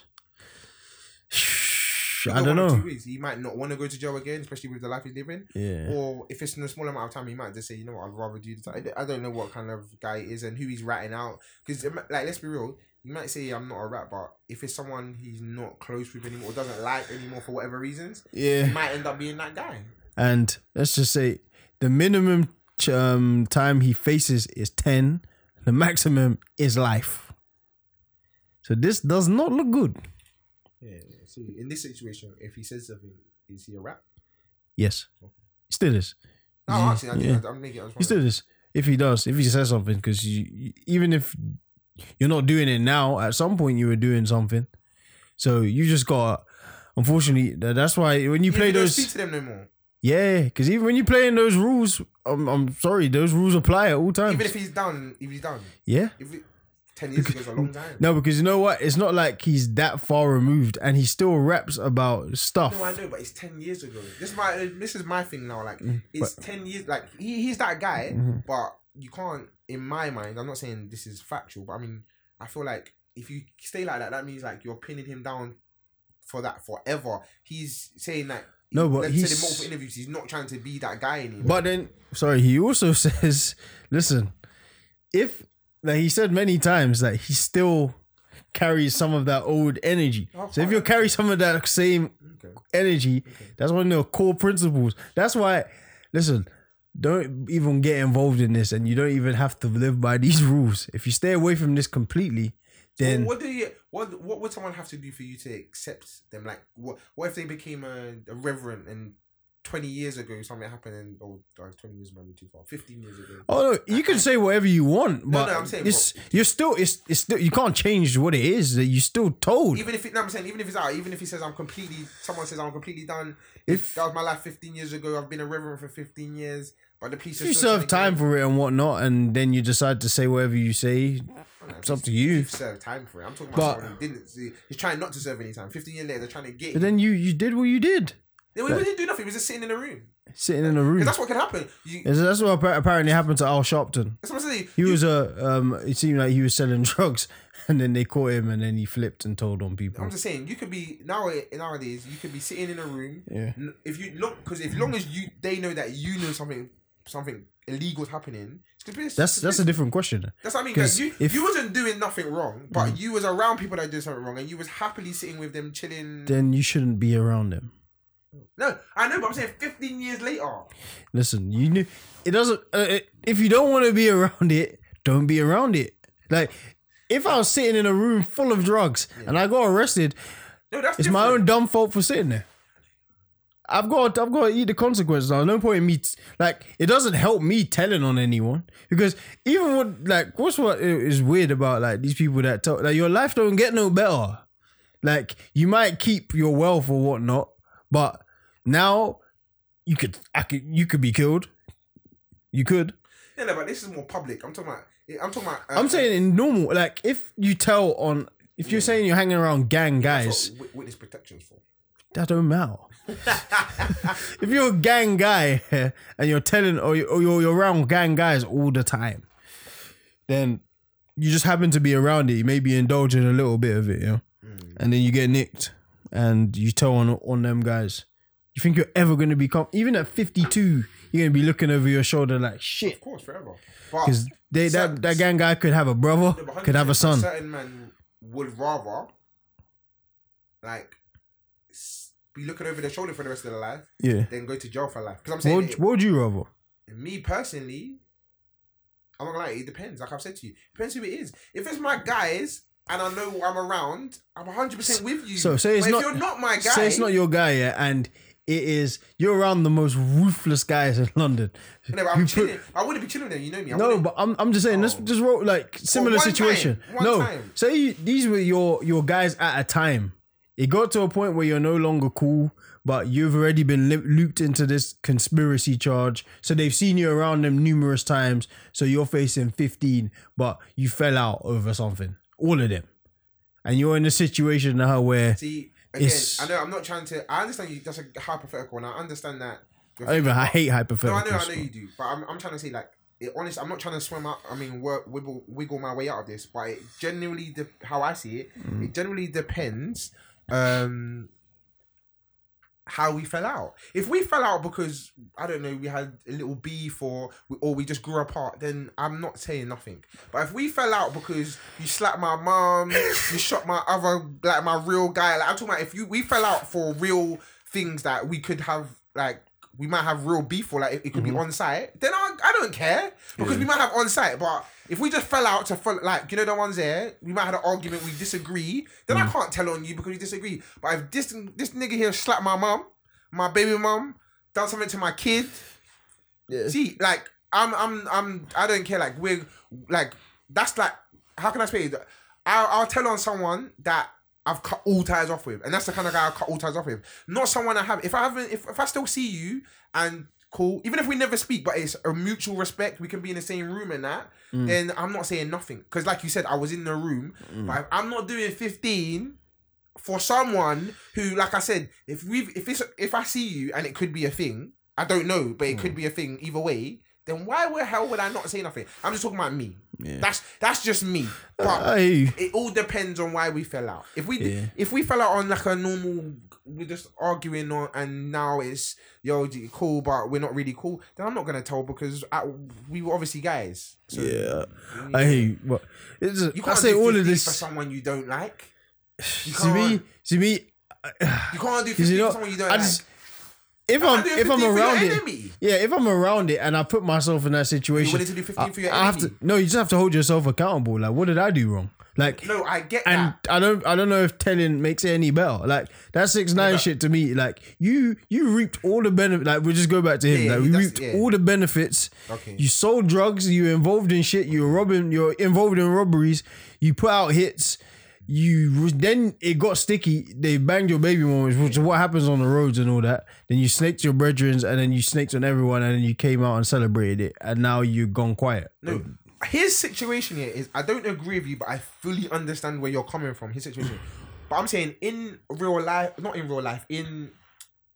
I don't know. 2 weeks, he might not want to go to jail again, especially with the life he's living. Yeah. Or if it's in a small amount of time, he might just say, you know what, I'd rather do the time. I don't know what kind of guy he is and who he's ratting out. Because, like, let's be real, you might say I'm not a rat, but if it's someone he's not close with anymore or doesn't like anymore for whatever reasons, yeah, he might end up being that guy. And let's just say the minimum time he faces is 10. The maximum is life. So this does not look good. Yeah. So in this situation, if he says something, is he a rat? Yes. Okay. He still is. No, actually, I'm making it. He still is. If he does, if he says something, because even if you're not doing it now, at some point you were doing something. So you just got. Unfortunately, that's why when you play those. Don't speak to them no more. Yeah, because even when you're playing those rules, I'm sorry, those rules apply at all times. Even if he's down, Yeah. 10 years ago is a long time. No, because you know what? It's not like he's that far removed and he still raps about stuff. No, I know, but it's 10 years ago. This is my thing now. Like, it's 10 years. Like, he's that guy, mm-hmm. But you can't, in my mind, I'm not saying this is factual, but I mean, I feel like if you stay like that, that means like you're pinning him down for that forever. He's saying that. No, but he's in multiple interviews. He's not trying to be that guy anymore. But then, sorry, he also says, "Listen, if that like he said many times that he still carries some of that old energy. Oh, so if you carry some of that same energy, that's one of the core principles. That's why, listen, don't even get involved in this, and you don't even have to live by these rules. If you stay away from this completely." Then what would someone have to do for you to accept them? Like what if they became a reverend and 20 years ago something happened and 20 years might be too far, 15 years ago. Oh no, you can say whatever you want, but no, I'm saying it's still you can't change what it is that you still told. Even if he says I'm completely done. If that was my life 15 years ago, I've been a reverend for 15 years. You serve time for it and whatnot, and then you decide to say whatever you say. It's up to you. You've served time for it. I'm talking about someone who didn't. He's trying not to serve any time. 15 years later, they're trying to get. But then you did what you did. Then we didn't do nothing. It was just sitting in a room. Because that's what could happen. That's what apparently happened to Al Sharpton. That's what I'm saying. He was it seemed like he was selling drugs, and then they caught him, and then he flipped and told on people. I'm just saying, you could be nowadays. You could be sitting in a room. Yeah. They know that you know something illegal's happening. That's a different question. That's what I mean. You wasn't doing nothing wrong, but you was around people that did something wrong, and you was happily sitting with them, chilling. Then you shouldn't be around them. No, I know, but I'm saying 15 years later. Listen, you knew it doesn't. If you don't want to be around it, don't be around it. Like if I was sitting in a room full of drugs and I got arrested, it's different. My own dumb fault for sitting there. I've got to eat the consequences. There's no point in me it doesn't help me telling on anyone, because even what is weird about these people that tell your life don't get no better. Like you might keep your wealth or whatnot, but now you could be killed. You could. Yeah, no, but this is more public. I'm talking about. I'm saying in normal, if you tell on, if you're saying you're hanging around gang guys. That's what witness protection's for. That don't matter. If you're a gang guy and you're telling or you're around gang guys all the time, then you just happen to be around it. You may be indulging a little bit of it, and then you get nicked and you tell on them guys. You think you're ever going to become, even at 52, you're going to be looking over your shoulder like shit. Of course, forever. Because that gang guy could have a brother, could have a son. Certain men would rather be looking over their shoulder for the rest of their life, then go to jail for life. Because I'm saying, what would you rather? Me personally, I'm not gonna lie, it depends. Like I've said to you, it depends who it is. If it's my guys and I know what I'm around, I'm 100% with you. So say it's but not. If you're not my guy, say it's not your guy, and it is. You're around the most ruthless guys in London. No, but I'm chilling. I wouldn't be chilling with them. You know me. But I'm just saying. Let's just roll similar situation. Say these were your guys at a time. It got to a point where you're no longer cool, but you've already been looped into this conspiracy charge. So they've seen you around them numerous times. So you're facing 15, but you fell out over something. All of them. And you're in a situation now where... See, again, I understand you. That's a hypothetical, and I understand that... I hate hypotheticals. No, I know you do. But I'm trying to say, honestly, I'm not trying to wiggle my way out of this, but it generally, how I see it, it generally depends... how we fell out. If we fell out because, I don't know, we had a little beef or we just grew apart, then I'm not saying nothing. But if we fell out because you slapped my mum, you shot my other, like my real guy, like I'm talking about we fell out for real things that we could have, like, we might have real beef or like it could be on site, then I don't care because we might have on site. But if we just fell out to like, you know, the ones there, we might have an argument, we disagree, then I can't tell on you because we disagree. But if this nigga here slapped my mum, my baby mum, done something to my kid, see, like I don't care. Like we're like, that's like, how can I say it? I'll tell on someone that I've cut all ties off with, and that's the kind of guy I cut all ties off with. Not someone I have. If I still see you and cool, even if we never speak, but it's a mutual respect, we can be in the same room and that. Then I'm not saying nothing because, like you said, I was in the room. But if I'm not doing 15 for someone who, like I said, if I see you and it could be a thing, I don't know, but it could be a thing either way. Then why the hell would I not say nothing? I'm just talking about me. Yeah. That's just me. But it all depends on why we fell out. If we fell out on like a normal, we're just arguing on, and now it's yo cool, but we're not really cool. Then I'm not gonna tell because we were obviously guys. So, yeah, I hate. But it's just, you can't say all of this for someone you don't like. You can't, to me, you can't do 15 for someone you don't like. If I'm around it, yeah. If I'm around it and I put myself in that situation, you wanted to do 15 for your enemy? You just have to hold yourself accountable. Like, what did I do wrong? Like, no, I get and that. I don't know if telling makes it any better. Like that 6ix9ine shit to me. Like you reaped all the benefits. Like we'll just go back to him. Yeah, like we reaped all the benefits. Okay. You sold drugs. You were involved in shit. You were robbing. You're involved in robberies. You put out hits. Then it got sticky. They banged your baby mamas, which is what happens on the roads and all that. Then you snaked your brethren, and then you snaked on everyone, and then you came out and celebrated it, and now you've gone quiet. No, his situation here is, I don't agree with you, but I fully understand where you're coming from. His situation, but I'm saying in real life, not in real life, in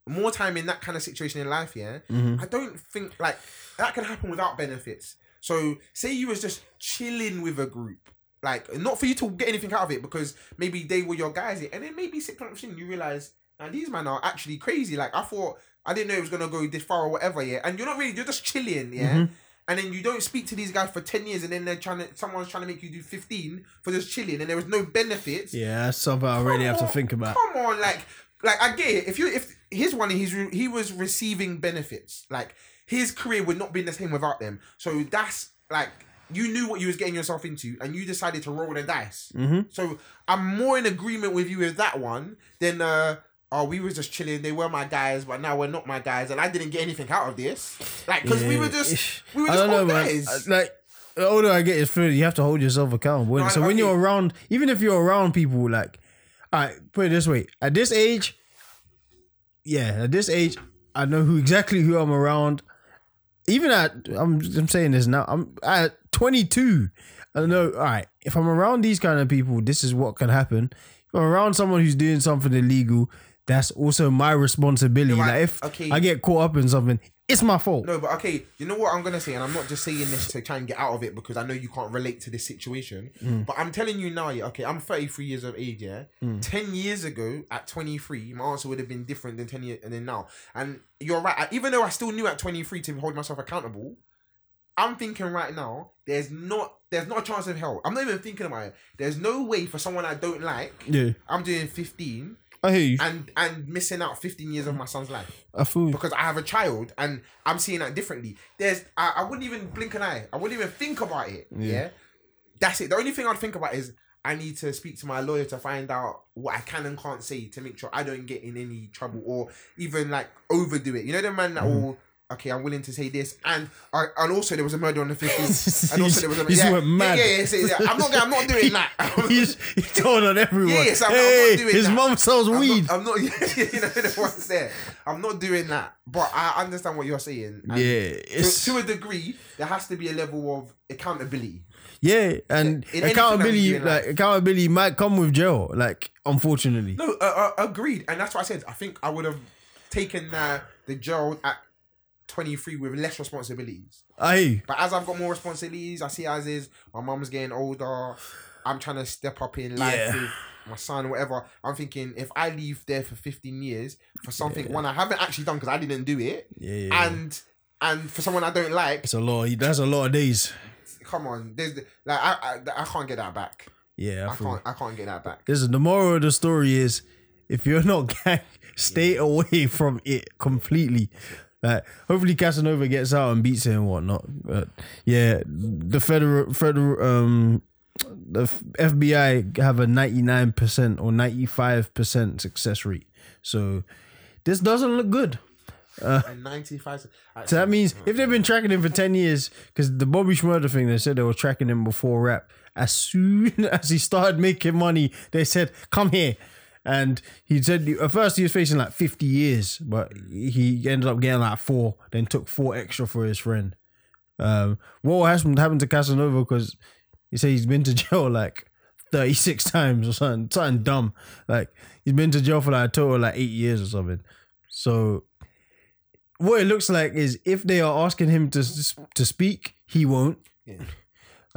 more time in that kind of situation in life, yeah. Mm-hmm. I don't think like that can happen without benefits. So say you was just chilling with a group. Like, not for you to get anything out of it because maybe they were your guys. And then maybe 6 months in, you realise, now these men are actually crazy. Like, I thought, I didn't know it was going to go this far or whatever, yeah? And you're not really, you're just chilling, yeah? Mm-hmm. And then you don't speak to these guys for 10 years and then someone's trying to make you do 15 for just chilling and there was no benefits. Yeah, that's something I really have to think about. Come on, like I get it. If his one, he was receiving benefits. Like, his career would not be the same without them. So that's, like... You knew what you was getting yourself into and you decided to roll the dice. Mm-hmm. So I'm more in agreement with you with that one than, we were just chilling. They were my guys, but now we're not my guys. And I didn't get anything out of this. Like, because we were just guys. Like, although I get it, you have to hold yourself accountable. No, so when you're around, even if you're around people, like, all right, put it this way. At this age, I know who I'm around. Even at, I'm saying this now, I'm at 22. I don't know, all right, if I'm around these kind of people, this is what can happen. If I'm around someone who's doing something illegal, that's also my responsibility. You know, like, I get caught up in something, it's my fault. No, but okay, you know what I'm going to say, and I'm not just saying this to try and get out of it because I know you can't relate to this situation, but I'm telling you now, yeah, okay, I'm 33 years of age, yeah? 10 years ago, at 23, my answer would have been different than 10 years and then now. And you're right, even though I still knew at 23 to hold myself accountable, I'm thinking right now, there's not a chance in hell. I'm not even thinking about it. There's no way for someone I don't like, yeah. I'm doing 15... I hear you. And missing out 15 years of my son's life. I feel you. Because I have a child and I'm seeing that differently. I wouldn't even blink an eye. I wouldn't even think about it. Yeah. That's it. The only thing I'd think about is I need to speak to my lawyer to find out what I can and can't say to make sure I don't get in any trouble or even like overdo it. You know the man that will... Okay, I'm willing to say this, and also there was a murder on the 15th, and also there was a mad. Yeah. I'm not doing that. He's told on everyone. Yes, I'm not doing that. His mum sells weed. I'm not. You know the ones there. I'm not doing that. But I understand what you're saying. And to a degree, there has to be a level of accountability. Yeah, and accountability might come with jail. Like, unfortunately. No, agreed, and that's what I said. I think I would have taken the jail at 23 with less responsibilities. But as I've got more responsibilities, I see as is, my mum's getting older, I'm trying to step up in life with my son, whatever. I'm thinking if I leave there for 15 years for something one I haven't actually done because I didn't do it, and for someone I don't like, it's a lot. That's a lot of days. Come on, I can't get that back. Yeah, I can't get that back. Listen, the moral of the story is, if you're not gang, stay away from it completely. Like, hopefully Casanova gets out and beats it and whatnot. But yeah, the the FBI have a 99% or 95% success rate. So this doesn't look good. 95%. So that means if they've been tracking him for 10 years, because the Bobby Shmurda thing, they said they were tracking him before rap. As soon as he started making money, they said, come here. And he said, at first he was facing like 50 years, but he ended up getting like 4, then took 4 extra for his friend. What happened to Casanova? Because he said he's been to jail like 36 times or something dumb. Like, he's been to jail for like a total of like 8 years or something. So what it looks like is if they are asking him to speak, he won't. Yeah.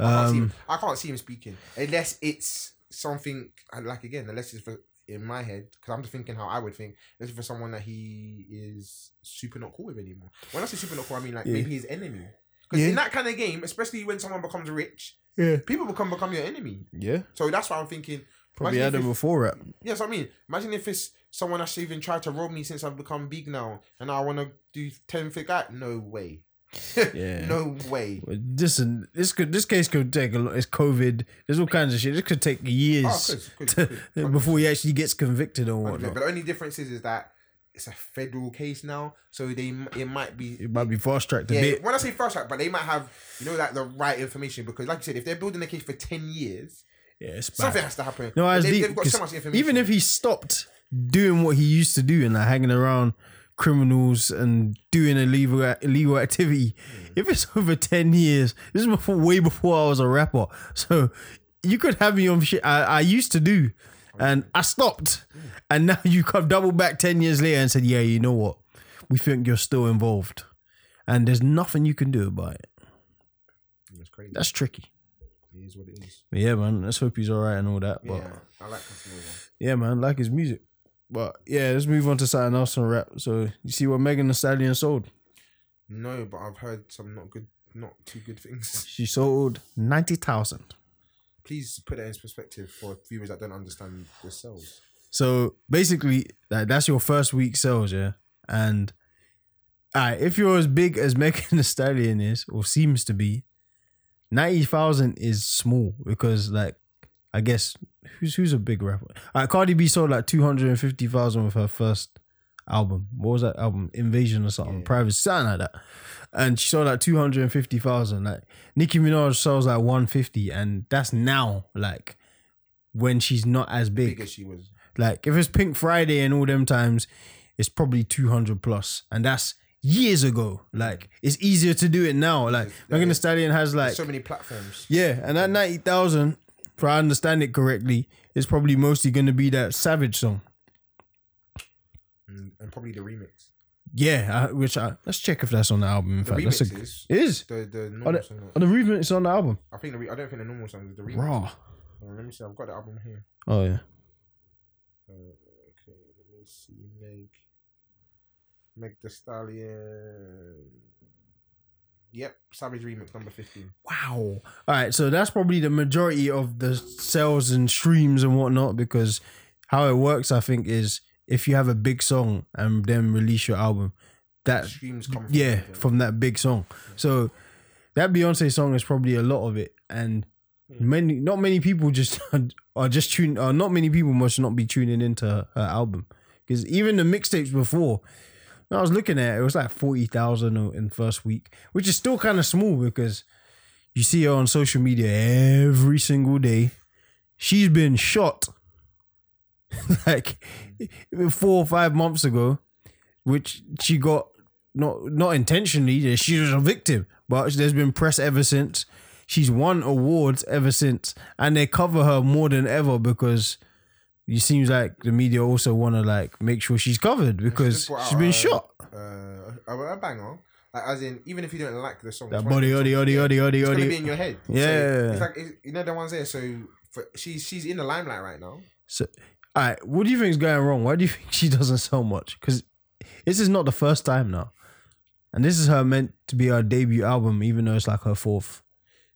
I can't see him speaking unless it's something like, again, unless it's for, in my head, because I'm just thinking how I would think, this is for someone that he is super not cool with anymore. When I say super not cool, I mean like maybe his enemy. Because in that kind of game, especially when someone becomes rich, people become your enemy. Yeah. So that's why I'm thinking. Probably had him before rap. Yeah, so I mean, imagine if it's someone that's even tried to rob me since I've become big now, and I want to do 10 fig that. No way. Yeah. No way. Listen, this case could take a lot. It's COVID. There's all kinds of shit. This could take years before he actually gets convicted or whatnot. But the only difference is that it's a federal case now, so it might be fast tracked a bit. When I say fast tracked, but they might have like the right information, because like you said, if they're building a case for 10 years, something has to happen. No, they've got so much information. Even if he stopped doing what he used to do and like hanging around criminals and doing illegal activity, if it's over 10 years, this is way before I was a rapper, so you could have me on shit I used to do and I stopped, and now you come double back 10 years later and said, yeah, you know what, we think you're still involved, and there's nothing you can do about it. That's crazy. That's tricky. It is what it is. But yeah, man, let's hope he's alright and all that. But I like Casanova. Yeah, man, like his music. But yeah, let's move on to something else on rap. So you see what Megan Thee Stallion sold? No, but I've heard some not too good things. She sold 90,000. Please put that in perspective for viewers that don't understand the sales. So basically, that's your first week's sales, yeah. And if you're as big as Megan Thee Stallion is, or seems to be, 90,000 is small because, like, I guess who's a big rapper? Cardi B sold like 250,000 with her first album. What was that album? Invasion or something? Yeah. Private, something like that. And she sold like 250,000. Like Nicki Minaj sells like 150, and that's now, like, when she's not as big as she was. Like if it's Pink Friday and all them times, it's probably 200 plus, and that's years ago. Like, it's easier to do it now. Like Megan Thee Stallion has like so many platforms. Yeah, and that 90,000. If I understand it correctly, it's probably mostly going to be that Savage song. And probably the remix. Yeah, let's check if that's on the album. In fact, it is. The normal song. Oh, the remix on the album? I don't think the normal song is the remix. Raw. Let me see. I've got the album here. Oh, yeah. Okay, let me see. Meg Thee Stallion. Yep, Savage remix number 15. Wow. All right, so that's probably the majority of the sales and streams and whatnot, because how it works, I think, is if you have a big song and then release your album, that streams come from that big song. Yeah. So that Beyonce song is probably a lot of it, and not many people must not be tuning into her album, because even the mixtapes before. I was looking at it was like 40,000 in the first week, which is still kind of small because you see her on social media every single day. She's been shot like 4 or 5 months ago, which she got not intentionally. She was a victim, but there's been press ever since. She's won awards ever since, and they cover her more than ever because it seems like the media also want to like make sure she's covered because she's been shot. A banger, like, as in, even if you don't like the song, that body, it's gonna be in your head. Yeah, so it's like the ones there. So she's in the limelight right now. So, all right, what do you think is going wrong? Why do you think she doesn't sell much? Because this is not the first time now. And this is her meant to be her debut album, even though it's like her fourth.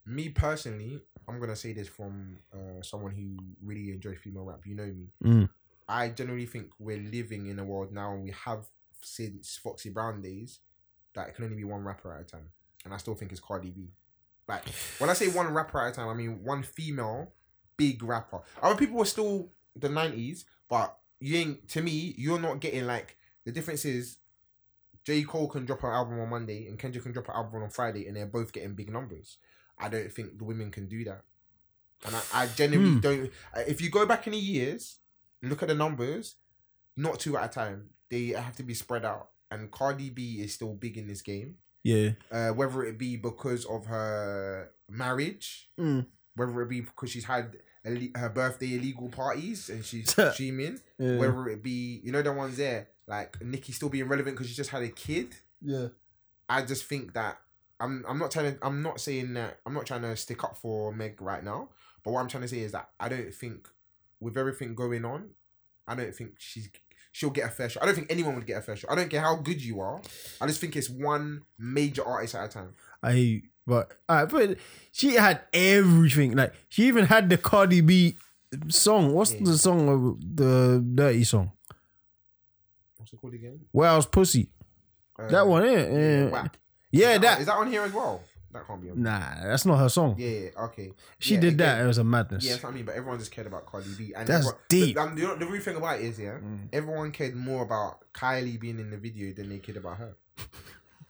Me personally, I'm going to say this from someone who really enjoys female rap. You know me. Mm. I generally think we're living in a world now, and we have since Foxy Brown days, that it can only be one rapper at a time. And I still think it's Cardi B. Like, when I say one rapper at a time, I mean one female big rapper. Other people were still the 90s, but you ain't, to me, you're not getting, like, the difference is J. Cole can drop her album on Monday and Kendrick can drop her album on Friday, and they're both getting big numbers. I don't think the women can do that. And I genuinely don't. If you go back in the years, look at the numbers, not two at a time. They have to be spread out. And Cardi B is still big in this game. Yeah. Whether it be because of her marriage, whether it be because she's had her birthday illegal parties and she's streaming, whether it be, you know, the ones there, like Nicki still being relevant because she just had a kid. Yeah. I just think that I'm not trying to stick up for Meg right now, but what I'm trying to say is that I don't think, with everything going on, I don't think she'll get a fair shot. I don't think anyone would get a fair shot. I don't care how good you are. I just think it's one major artist at a time. But she had everything. Like, she even had the Cardi B song. What's the song of the dirty song? What's it called again? Where's Pussy? That one, WAP. Yeah, that. Is that on here as well? That can't be on. Nah, that's not her song. Yeah, okay. She did that. It was a madness. Yeah, that's what I mean. But everyone just cared about Cardi B. And that's deep. The real thing about it is, everyone cared more about Kylie being in the video than they cared about her.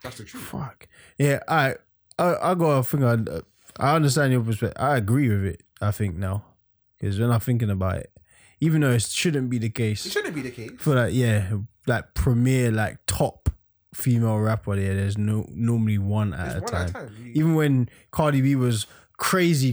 That's the truth. Fuck. Yeah, I got a thing. I understand your perspective. I agree with it, I think, now. Because when I'm thinking about it, even though it shouldn't be the case. It shouldn't be the case. For like, premier, like, top female rapper there's normally one at a time. Even when Cardi B was crazy,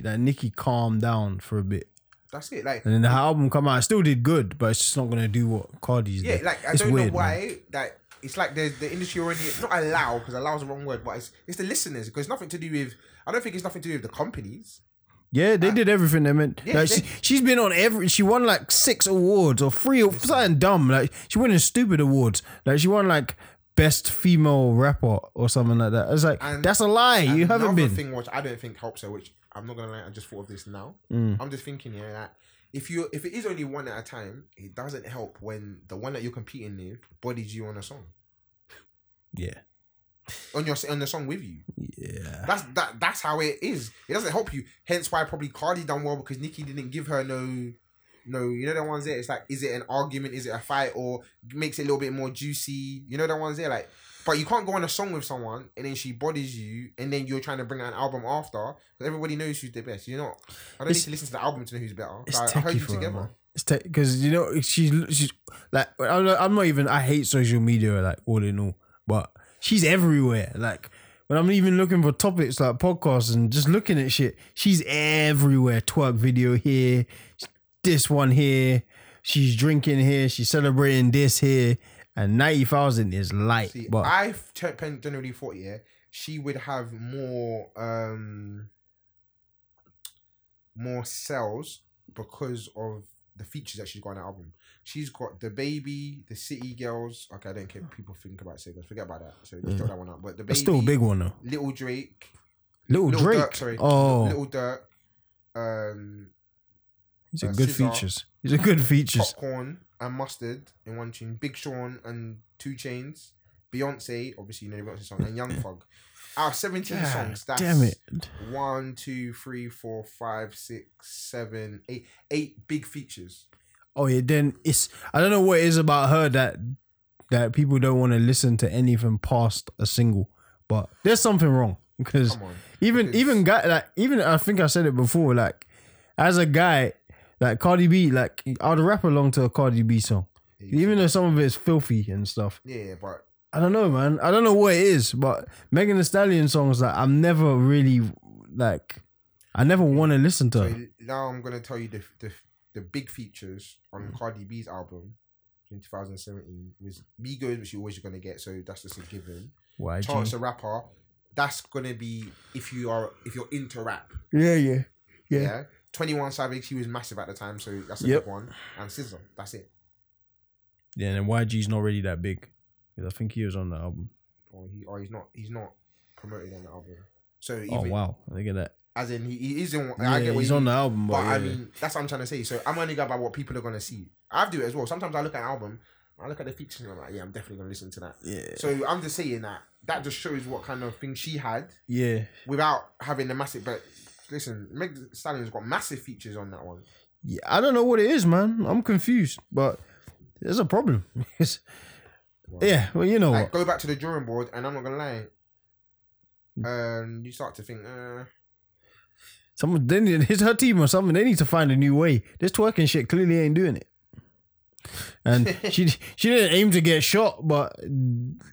that Nicki calmed down for a bit. That's it. Like, and then the album come out, it still did good, but it's just not gonna do what Cardi's did. Yeah, like I don't know why that. It's like the industry already, not allow, because allow is the wrong word, but it's the listeners, because I don't think it's nothing to do with the companies. Yeah, they did everything they meant. Yeah, like she's been on she won like 6 awards or 3 or something dumb. Like she went in stupid awards. Like she won like best female rapper or something like that. It's like, that's a lie. You haven't been. Another thing which I don't think helps her, which I'm not going to lie, I just thought of this now. I'm just thinking here that if it is only one at a time, it doesn't help when the one that you're competing with bodies you on a song. Yeah. On the song with you. Yeah. That's how it is. It doesn't help you. Hence why probably Cardi done well, because Nicki didn't give her no, you know the ones there? It's like, is it an argument? Is it a fight? Or makes it a little bit more juicy? You know the ones there? Like, but you can't go on a song with someone and then she bodies you and then you're trying to bring out an album after, because everybody knows who's the best. I don't need to listen to the album to know who's better. It's like, I heard you together. Because, she's like, I'm not even, I hate social media, like, all in all, but she's everywhere. Like, when I'm even looking for topics like podcasts and just looking at shit, she's everywhere. Twerk video here, this one here, she's drinking here, she's celebrating this here, and 90,000 is light. See, but I've generally thought, she would have more sales because of the features that she's got on the album. She's got The Baby, The City Girls. Okay, I don't care what people think about City Girls. Forget about that. So just throw that one out. But The Baby, that's still a big one though. Little Drake. Little Drake? Dirk, sorry. Oh. Little Dirk. These are good features. These are good features. Popcorn and Mustard in one tune. Big Sean and 2 Chainz. Beyonce, obviously you know Beyonce's song. And Young Thug. Out of 17 songs, that's 1, 2, 3, 4, 5, 6, 7, 8. 8 big features. Oh yeah, then it's, I don't know what it is about her that people don't want to listen to anything past a single, but there's something wrong, because even guy, like, even I think I said it before, like, as a guy, like Cardi B, like I'd rap along to a Cardi B song, even though some of it is filthy and stuff. Yeah, but I don't know, man. I don't know what it is, but Megan Thee Stallion songs that I'm never really like, I never want to listen to. So now I'm gonna tell you the big features on Cardi B's album in 2017 was Migos, which you're always going to get, so that's just a given. YG. Chance the Rapper, that's going to be if you're into rap. Yeah. 21 Savage, he was massive at the time, so that's a big one. And Scissor, that's it. Yeah, and then YG's not really that big. I think he was on the album. He's not promoted on the album. So even, look at that. As in he is in. Yeah, I get he's on the album, but I mean that's what I'm trying to say. So I'm only going by what people are gonna see. I do it as well. Sometimes I look at an album, I look at the features, and I'm like, yeah, I'm definitely gonna listen to that. Yeah. So I'm just saying that just shows what kind of thing she had. Yeah. Without having the massive, but listen, Meg Thee Stallion's got massive features on that one. Yeah, I don't know what it is, man. I'm confused, but there's a problem. Yeah, well, you know, like, go back to the drawing board, and I'm not gonna lie. You start to think, someone then it's her team or something. They need to find a new way. This twerking shit clearly ain't doing it. And she didn't aim to get shot, but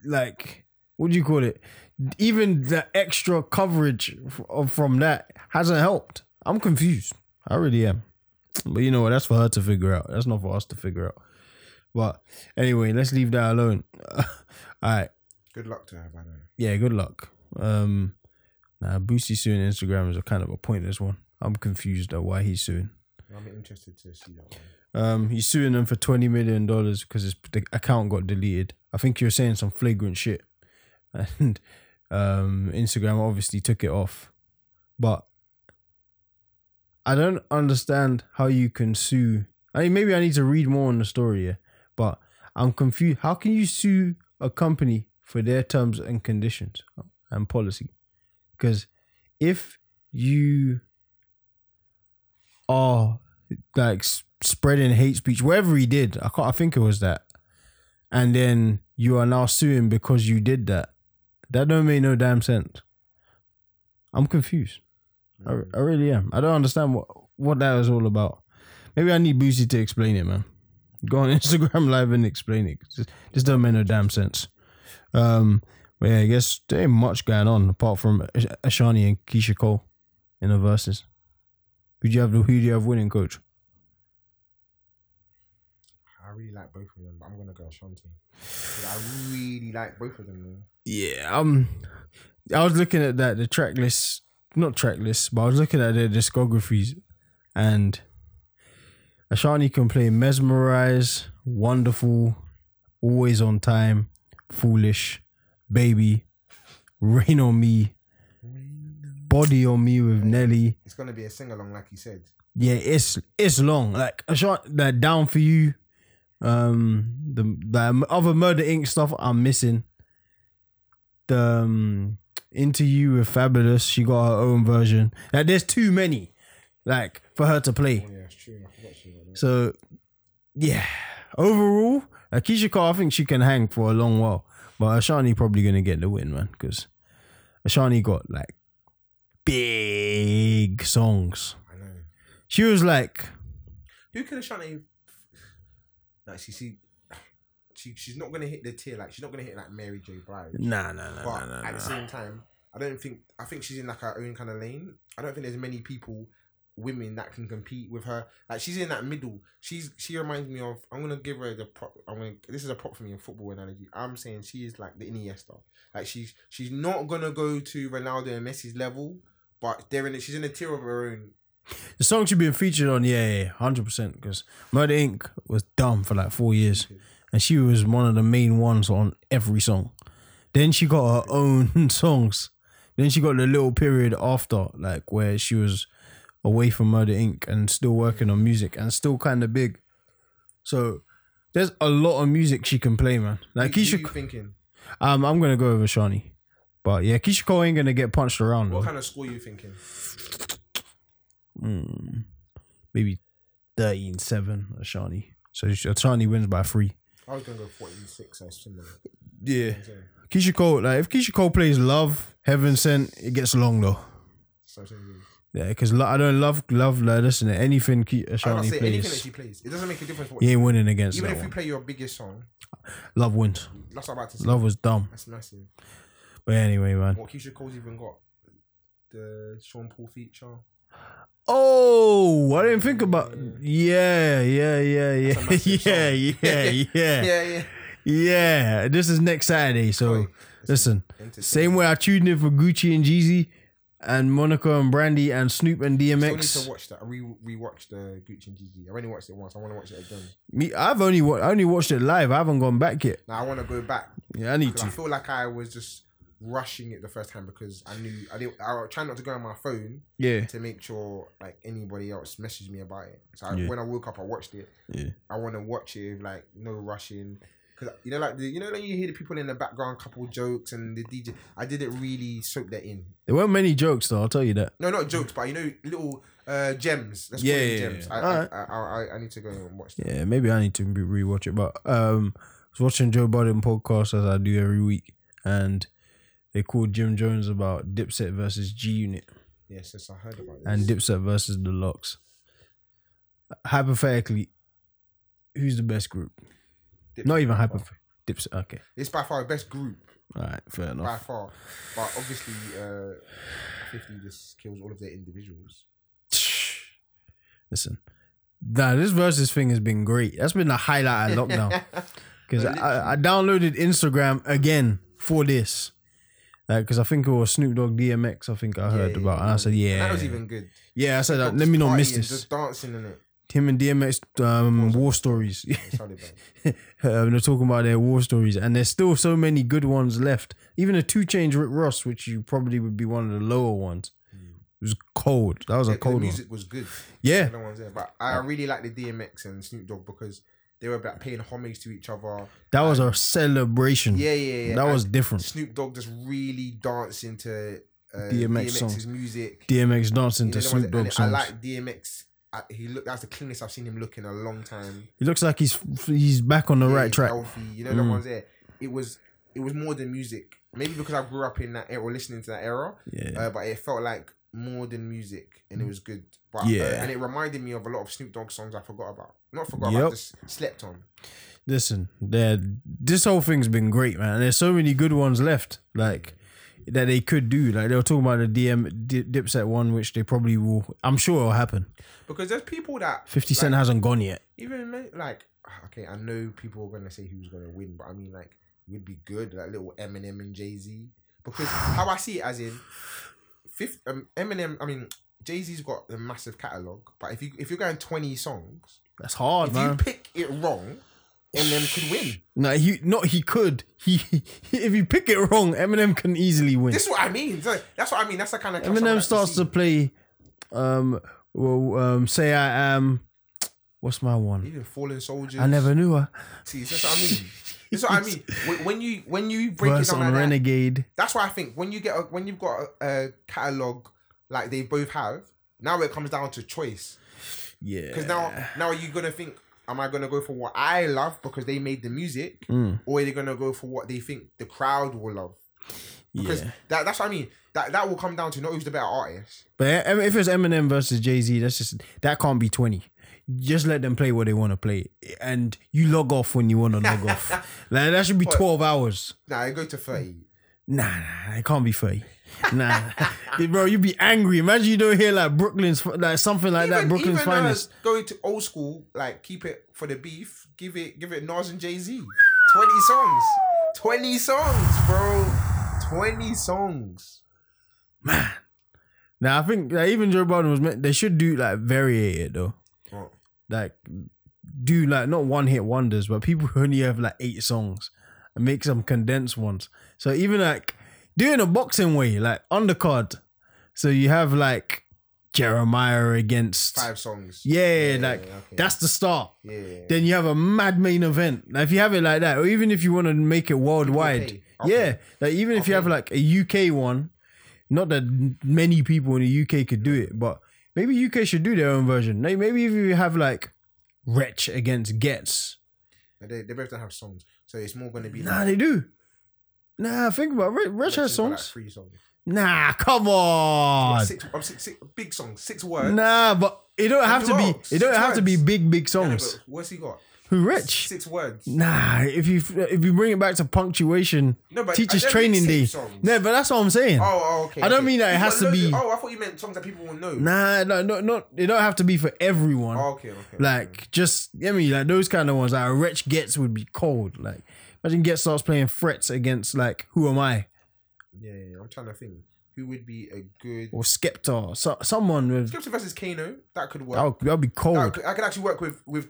like, what do you call it? Even the extra coverage from that hasn't helped. I'm confused. I really am. But you know what? That's for her to figure out. That's not for us to figure out. But anyway, let's leave that alone. All right. Good luck to her, by the way. Yeah, good luck. Boosie suing Instagram is a kind of a pointless one. I'm confused at why he's suing. I'm interested to see that one. He's suing them for $20 million because the account got deleted. I think you're saying some flagrant shit. And Instagram obviously took it off. But I don't understand how you can sue. I mean, maybe I need to read more on the story here. But I'm confused. How can you sue a company for their terms and conditions and policy? Because if you are like spreading hate speech, whatever he did, I think it was that. And then you are now suing because you did that. That don't make no damn sense. I'm confused. I really am. I don't understand what that was all about. Maybe I need Boosie to explain it, man. Go on Instagram Live and explain it. This don't make no damn sense. But yeah, I guess there ain't much going on apart from Ashani and Keisha Cole in the verses. Who do you have winning, coach? I really like both of them, but I'm gonna go Ashanti. I really like both of them, man. Yeah, I was looking at the track list, not track list, but I was looking at their discographies, and Ashani can play Mesmerize, Wonderful, Always on Time, Foolish, Baby, Rain on Me, Body on Me with Nelly. It's gonna be a sing along, like you said. Yeah, it's long. Like Ashani, that Down for You, the other Murder Inc. stuff I'm missing. The Into You with Fabulous, she got her own version. Like, there's too many, like, for her to play. Oh, yeah, it's true. I forgot she was there. So, yeah. Overall, Keisha Cole, I think she can hang for a long while. But Ashani probably going to get the win, man. Because Ashani got, like, big songs. I know. She was like... Who can Ashani... Like, she's not going to hit the tier. Like, she's not going to hit, like, Mary J. Blige. But at the same time, I think she's in, like, her own kind of lane. I don't think there's many women that can compete with her. Like, she's in that middle. She reminds me of, I'm gonna give her the prop. This is a prop for me in football analogy. I'm saying she is like the Iniesta. Like, she's not gonna go to Ronaldo and Messi's level, but she's in a tier of her own. The song she's been featured on, 100%, because Murder Inc. was dumb for like 4 years, and she was one of the main ones on every song. Then she got her own songs. Then she got the little period after, like, where she was away from Murder Inc. and still working on music and still kind of big. So there's a lot of music she can play, man. Like, Keisha, thinking? I'm gonna go with Ashani, but yeah, Keisha Cole ain't gonna get punched around. What kind of score are you thinking? Maybe 13-7 Ashani. So Ashani wins by 3. I was gonna go 14-6. Yeah, Keisha Cole. Like, if Keisha Cole plays Love, Heaven Sent, it gets long though. So yeah, because I don't love like, listen to anything Ashani plays. It doesn't make a difference. He ain't winning against even that if you play your biggest song. Love wins. That's what I'm about to say. Love was dumb. That's massive. But anyway, man. What Keisha Cole's even got? The Sean Paul feature. Oh, I didn't think about. Yeah. This is next Saturday, so listen. Same way I tuned in for Gucci and Jeezy. and Monica and Brandy and Snoop and DMX. I still need to watch that. I rewatched Gucci and Gigi. I've only watched it once. I want to watch it again. I only watched it live. I haven't gone back yet. Now I want to go back. Yeah, I need to. I feel like I was just rushing it the first time because I try not to go on my phone. Yeah. To make sure like anybody else messaged me about it. So when I woke up, I watched it. Yeah. I want to watch it like no rushing. Cause like you hear the people in the background, couple jokes and the DJ. I didn't really soak that in. There weren't many jokes though, I'll tell you that. No, not jokes, but little gems. Let's call them gems. Yeah. I need to go and watch that. Yeah, maybe I need to rewatch it. But I was watching Joe Budden podcast as I do every week, and they called Jim Jones about Dipset versus G Unit. Yes, yes, I heard about this. And Dipset versus the Lox. Hypothetically, who's the best group? Not even hypothetical. Dipset, okay. It's by far the best group. All right, fair enough. By far. But obviously, 50 just kills all of their individuals. Listen. Nah, this versus thing has been great. That's been the highlight of lockdown. Because I downloaded Instagram again for this. Because I think it was Snoop Dogg, DMX, I think I heard about. And I said, yeah. That was even good. Yeah, I said, let me not miss this. Just dancing in it. Him and DMX war stories. Sorry, they're talking about their war stories, and there's still so many good ones left. Even a 2 Chainz Rick Ross, which you probably would be one of the lower ones. It was cold. That was a cold one. The music was good. Yeah. But I really like the DMX and Snoop Dogg because they were like paying homage to each other. That was a celebration. Yeah. That was different. Snoop Dogg just really dancing to DMX's music. DMX dancing to Snoop Dogg songs. I like DMX. That's the cleanest I've seen him look in a long time. He looks like he's back on the right track. Healthy, the ones there. It was more than music. Maybe because I grew up in that era, listening to that era. Yeah. But it felt like more than music, and it was good. But, and it reminded me of a lot of Snoop Dogg songs I forgot about. Not forgot about, just slept on. Listen, this whole thing's been great, man. And there's so many good ones left, like that they could do. Like they were talking about the Dipset one, which they probably will. I'm sure it'll happen. Because there's people that 50 Cent hasn't gone yet. Even like, okay, I know people are gonna say who's gonna win, but I mean like it would be good, like little Eminem and Jay-Z. Because how I see it as in Jay-Z's got a massive catalogue, but if you're going 20 songs, that's hard, man. If you pick it wrong, Eminem could win. No, he could. If you pick it wrong, Eminem can easily win. This is what I mean. That's what I mean. That's the kind of Eminem like starts to play. Say I am. What's my one? Even Fallen Soldiers. I never knew her. See, that's what I mean. That's what I mean. When you break Verse it down on like Renegade. That's why I think when you've got a catalog like they both have. Now it comes down to choice. Yeah. Because now are you gonna think? Am I going to go for what I love because they made the music or are they going to go for what they think the crowd will love? Because that's what I mean. That will come down to not who's the better artist. But if it's Eminem versus Jay-Z, that can't be 20. Just let them play what they want to play. And you log off when you want to log off. Like, that should be 12 hours. Nah, it go to 30. Nah, it can't be 30. Nah. Bro, you'd be angry. Imagine you don't hear like Brooklyn's, like something like even, that, Brooklyn's even, finest. Going to old school, like keep it for the beef, give it Nas and Jay-Z. 20 songs. 20 songs, bro. 20 songs. Man. Now I think like, even Joe Budden was meant, they should do like variate it though. Oh. Like do like not one hit wonders, but people who only have like 8 songs and make some condensed ones. So even like doing a boxing way, like undercard. So you have like Jeremiah against 5 songs. That's the start. Yeah. Then you have a mad main event. Now if you have it like that, or even if you want to make it worldwide. Okay. Yeah. Like even if you have like a UK one, not that many people in the UK could do it, but maybe UK should do their own version. Maybe if you have like Wretch against Getz. They both don't have songs. So it's more gonna be they do. Nah, think about it. Rich has songs. Like 3 songs. Nah, come on. Six big songs, 6 words. Nah, but it don't have to be. It don't have to be big songs. Yeah, what's he got? Who Rich? 6 words. Nah, if you bring it back to punctuation, teachers training day. No, but that's what I'm saying. Oh, okay. I don't mean that it has to be. Oh, I thought you meant songs that people will know. Nah, no, it don't have to be for everyone. Oh, okay. Like just, I mean, like those kind of ones. Like a Rich Getz would be cold, like. Imagine Get starts playing frets against like Who Am I? Yeah. I'm trying to think. Who would be a good... Or Skepta. So, someone with... Skepta versus Kano. That could work. That would be cold. I could actually work with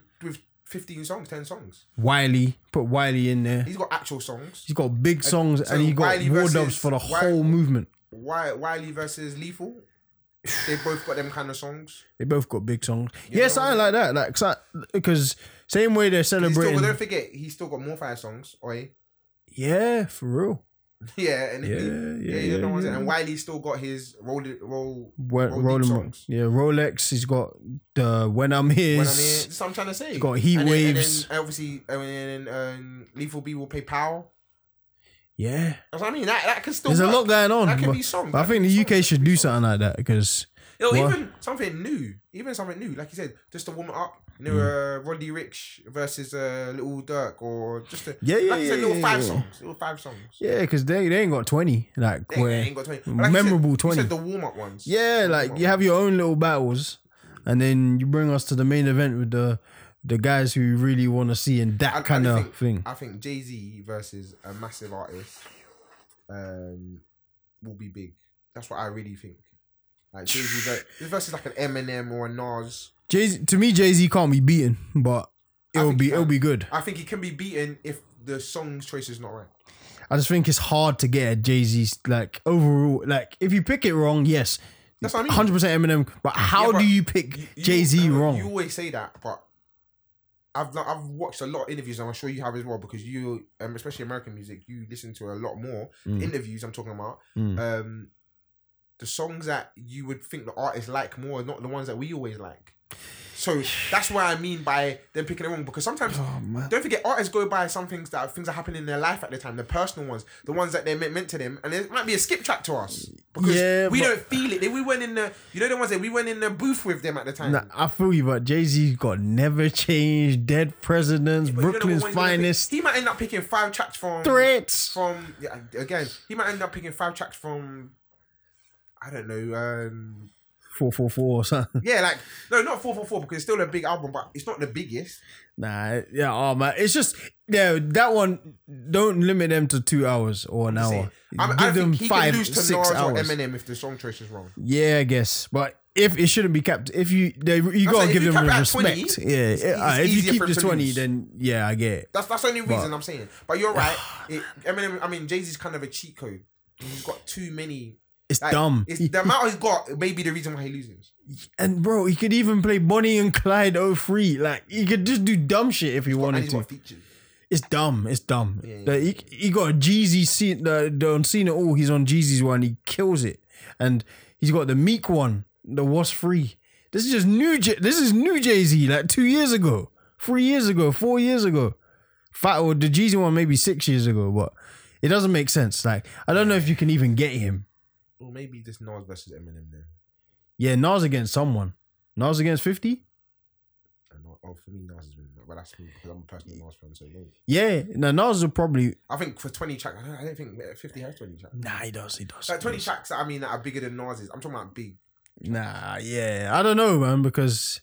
15 songs, 10 songs. Wiley. Put Wiley in there. He's got actual songs. He's got big songs and he's got war dubs for the whole movement. Wiley versus Lethal. They both got them kind of songs. They both got big songs. Yes, I like that. Because same way they're celebrating... Don't forget, he's still got more fire songs. Oi. Yeah, for real. Yeah, and yeah. And Wiley's still got his rolling songs. Yeah, Rolex. He's got the When I'm Here. That's what I'm trying to say. He's got Heat Waves. And then obviously, Lethal B will play Power. Yeah, that's what I mean. That can still. There's a lot going on. That can be songs. But I think the UK should do something like that because. Even something new. Like you said, just to warm it up. Roddy Ricch versus Little Dirk, or just a little five songs. Yeah, because they ain't got 20 like memorable 20. You said the warm up ones. Yeah, like you have your own little battles, and then you bring us to the main event with the guys who you really want to see in that kind of thing. I think Jay-Z versus a massive artist will be big. That's what I really think. Like Jay-Z versus like an Eminem or a Nas. To me, Jay-Z can't be beaten, but it'll be good. I think he can be beaten if the song's choice is not right. I just think it's hard to get a Jay-Z's overall. If you pick it wrong, yes, that's what I mean. 100% Eminem. But how do you pick Jay-Z wrong? You always say that, but I've watched a lot of interviews, and I'm sure you have as well, because you, especially American music, you listen to a lot more interviews. I'm talking about. The songs that you would think the artists like more are not the ones that we always like. So that's what I mean by them picking it wrong, because sometimes don't forget artists go by some things that happen in their life at the time, the personal ones, the ones that they meant to them, and it might be a skip track to us because we don't feel it. We weren't in the the ones that we weren't in the booth with them at the time. Nah, I feel you, but Jay-Z got Never Change, Dead Presidents, Brooklyn's Finest. He might end up picking 5 tracks from Threats. He might end up picking 5 tracks from I don't know. 444 or something. Yeah, not 444 because it's still a big album, but it's not the biggest. Nah, yeah, man, it's just that one. Don't limit them to 2 hours or an hour. I think he can lose to Nas or Eminem if the song choice is wrong. Yeah, I guess, but if it shouldn't be capped, you gotta give them respect. 20, if you keep the 20, then yeah, I get it. That's the only reason I'm saying. But you're right. Eminem, Jay-Z's kind of a cheat code. He's got too many. It's dumb. The amount he's got may be the reason why he loses. And bro, he could even play Bonnie and Clyde 03. He could just do dumb shit if he wanted to. It's dumb. Yeah, yeah. He got a Jeezy scene. Don't see it all. He's on Jeezy's one. He kills it. And he's got the Meek one. The What's Free. This is just new Jay-Z. 2 years ago, 3 years ago, 4 years ago. The Jeezy one maybe 6 years ago. But it doesn't make sense. I don't know if you can even get him. Or maybe this Nas versus Eminem then. Yeah, Nas against someone. Nas against 50? For me, Nas has been... Well, that's me, because I'm a personal Nas fan, so yeah. Yeah, no, Nas will probably... I think for 20 tracks... I don't think 50 has 20 tracks. Nah, he does. 20 tracks, that are bigger than Nas's. I'm talking about big. Nah, yeah. I don't know, man, because...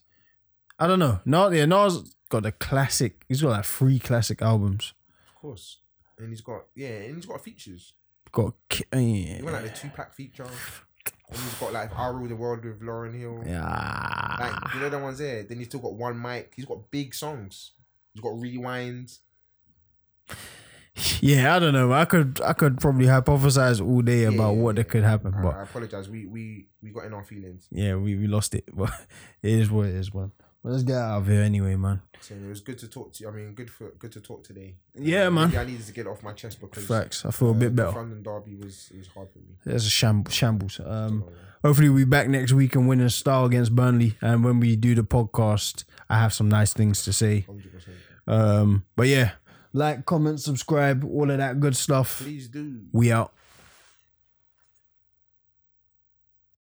I don't know. Nas got the classic... He's got 3 classic albums. Of course. And he's got... Yeah, and he's got features. He went the 2-pack feature, and he's got I Rule the World with Lauryn Hill. Yeah, the ones there. Then he's still got One Mic. He's got big songs. He's got Rewind. Yeah, I don't know. I could probably hypothesize all day about what could happen. But I apologize. We got in our feelings. Yeah, we lost it, but it is what it is, man. Well, let's get out of here anyway, man. So it was good to talk to you. Good to talk today. Yeah, man. I needed to get it off my chest because facts. I feel a bit better. London derby was hard for me. It's a shambles. Hopefully we'll be back next week and win in style against Burnley. And when we do the podcast, I have some nice things to say. 100%. But yeah, comment, subscribe, all of that good stuff. Please do. We out.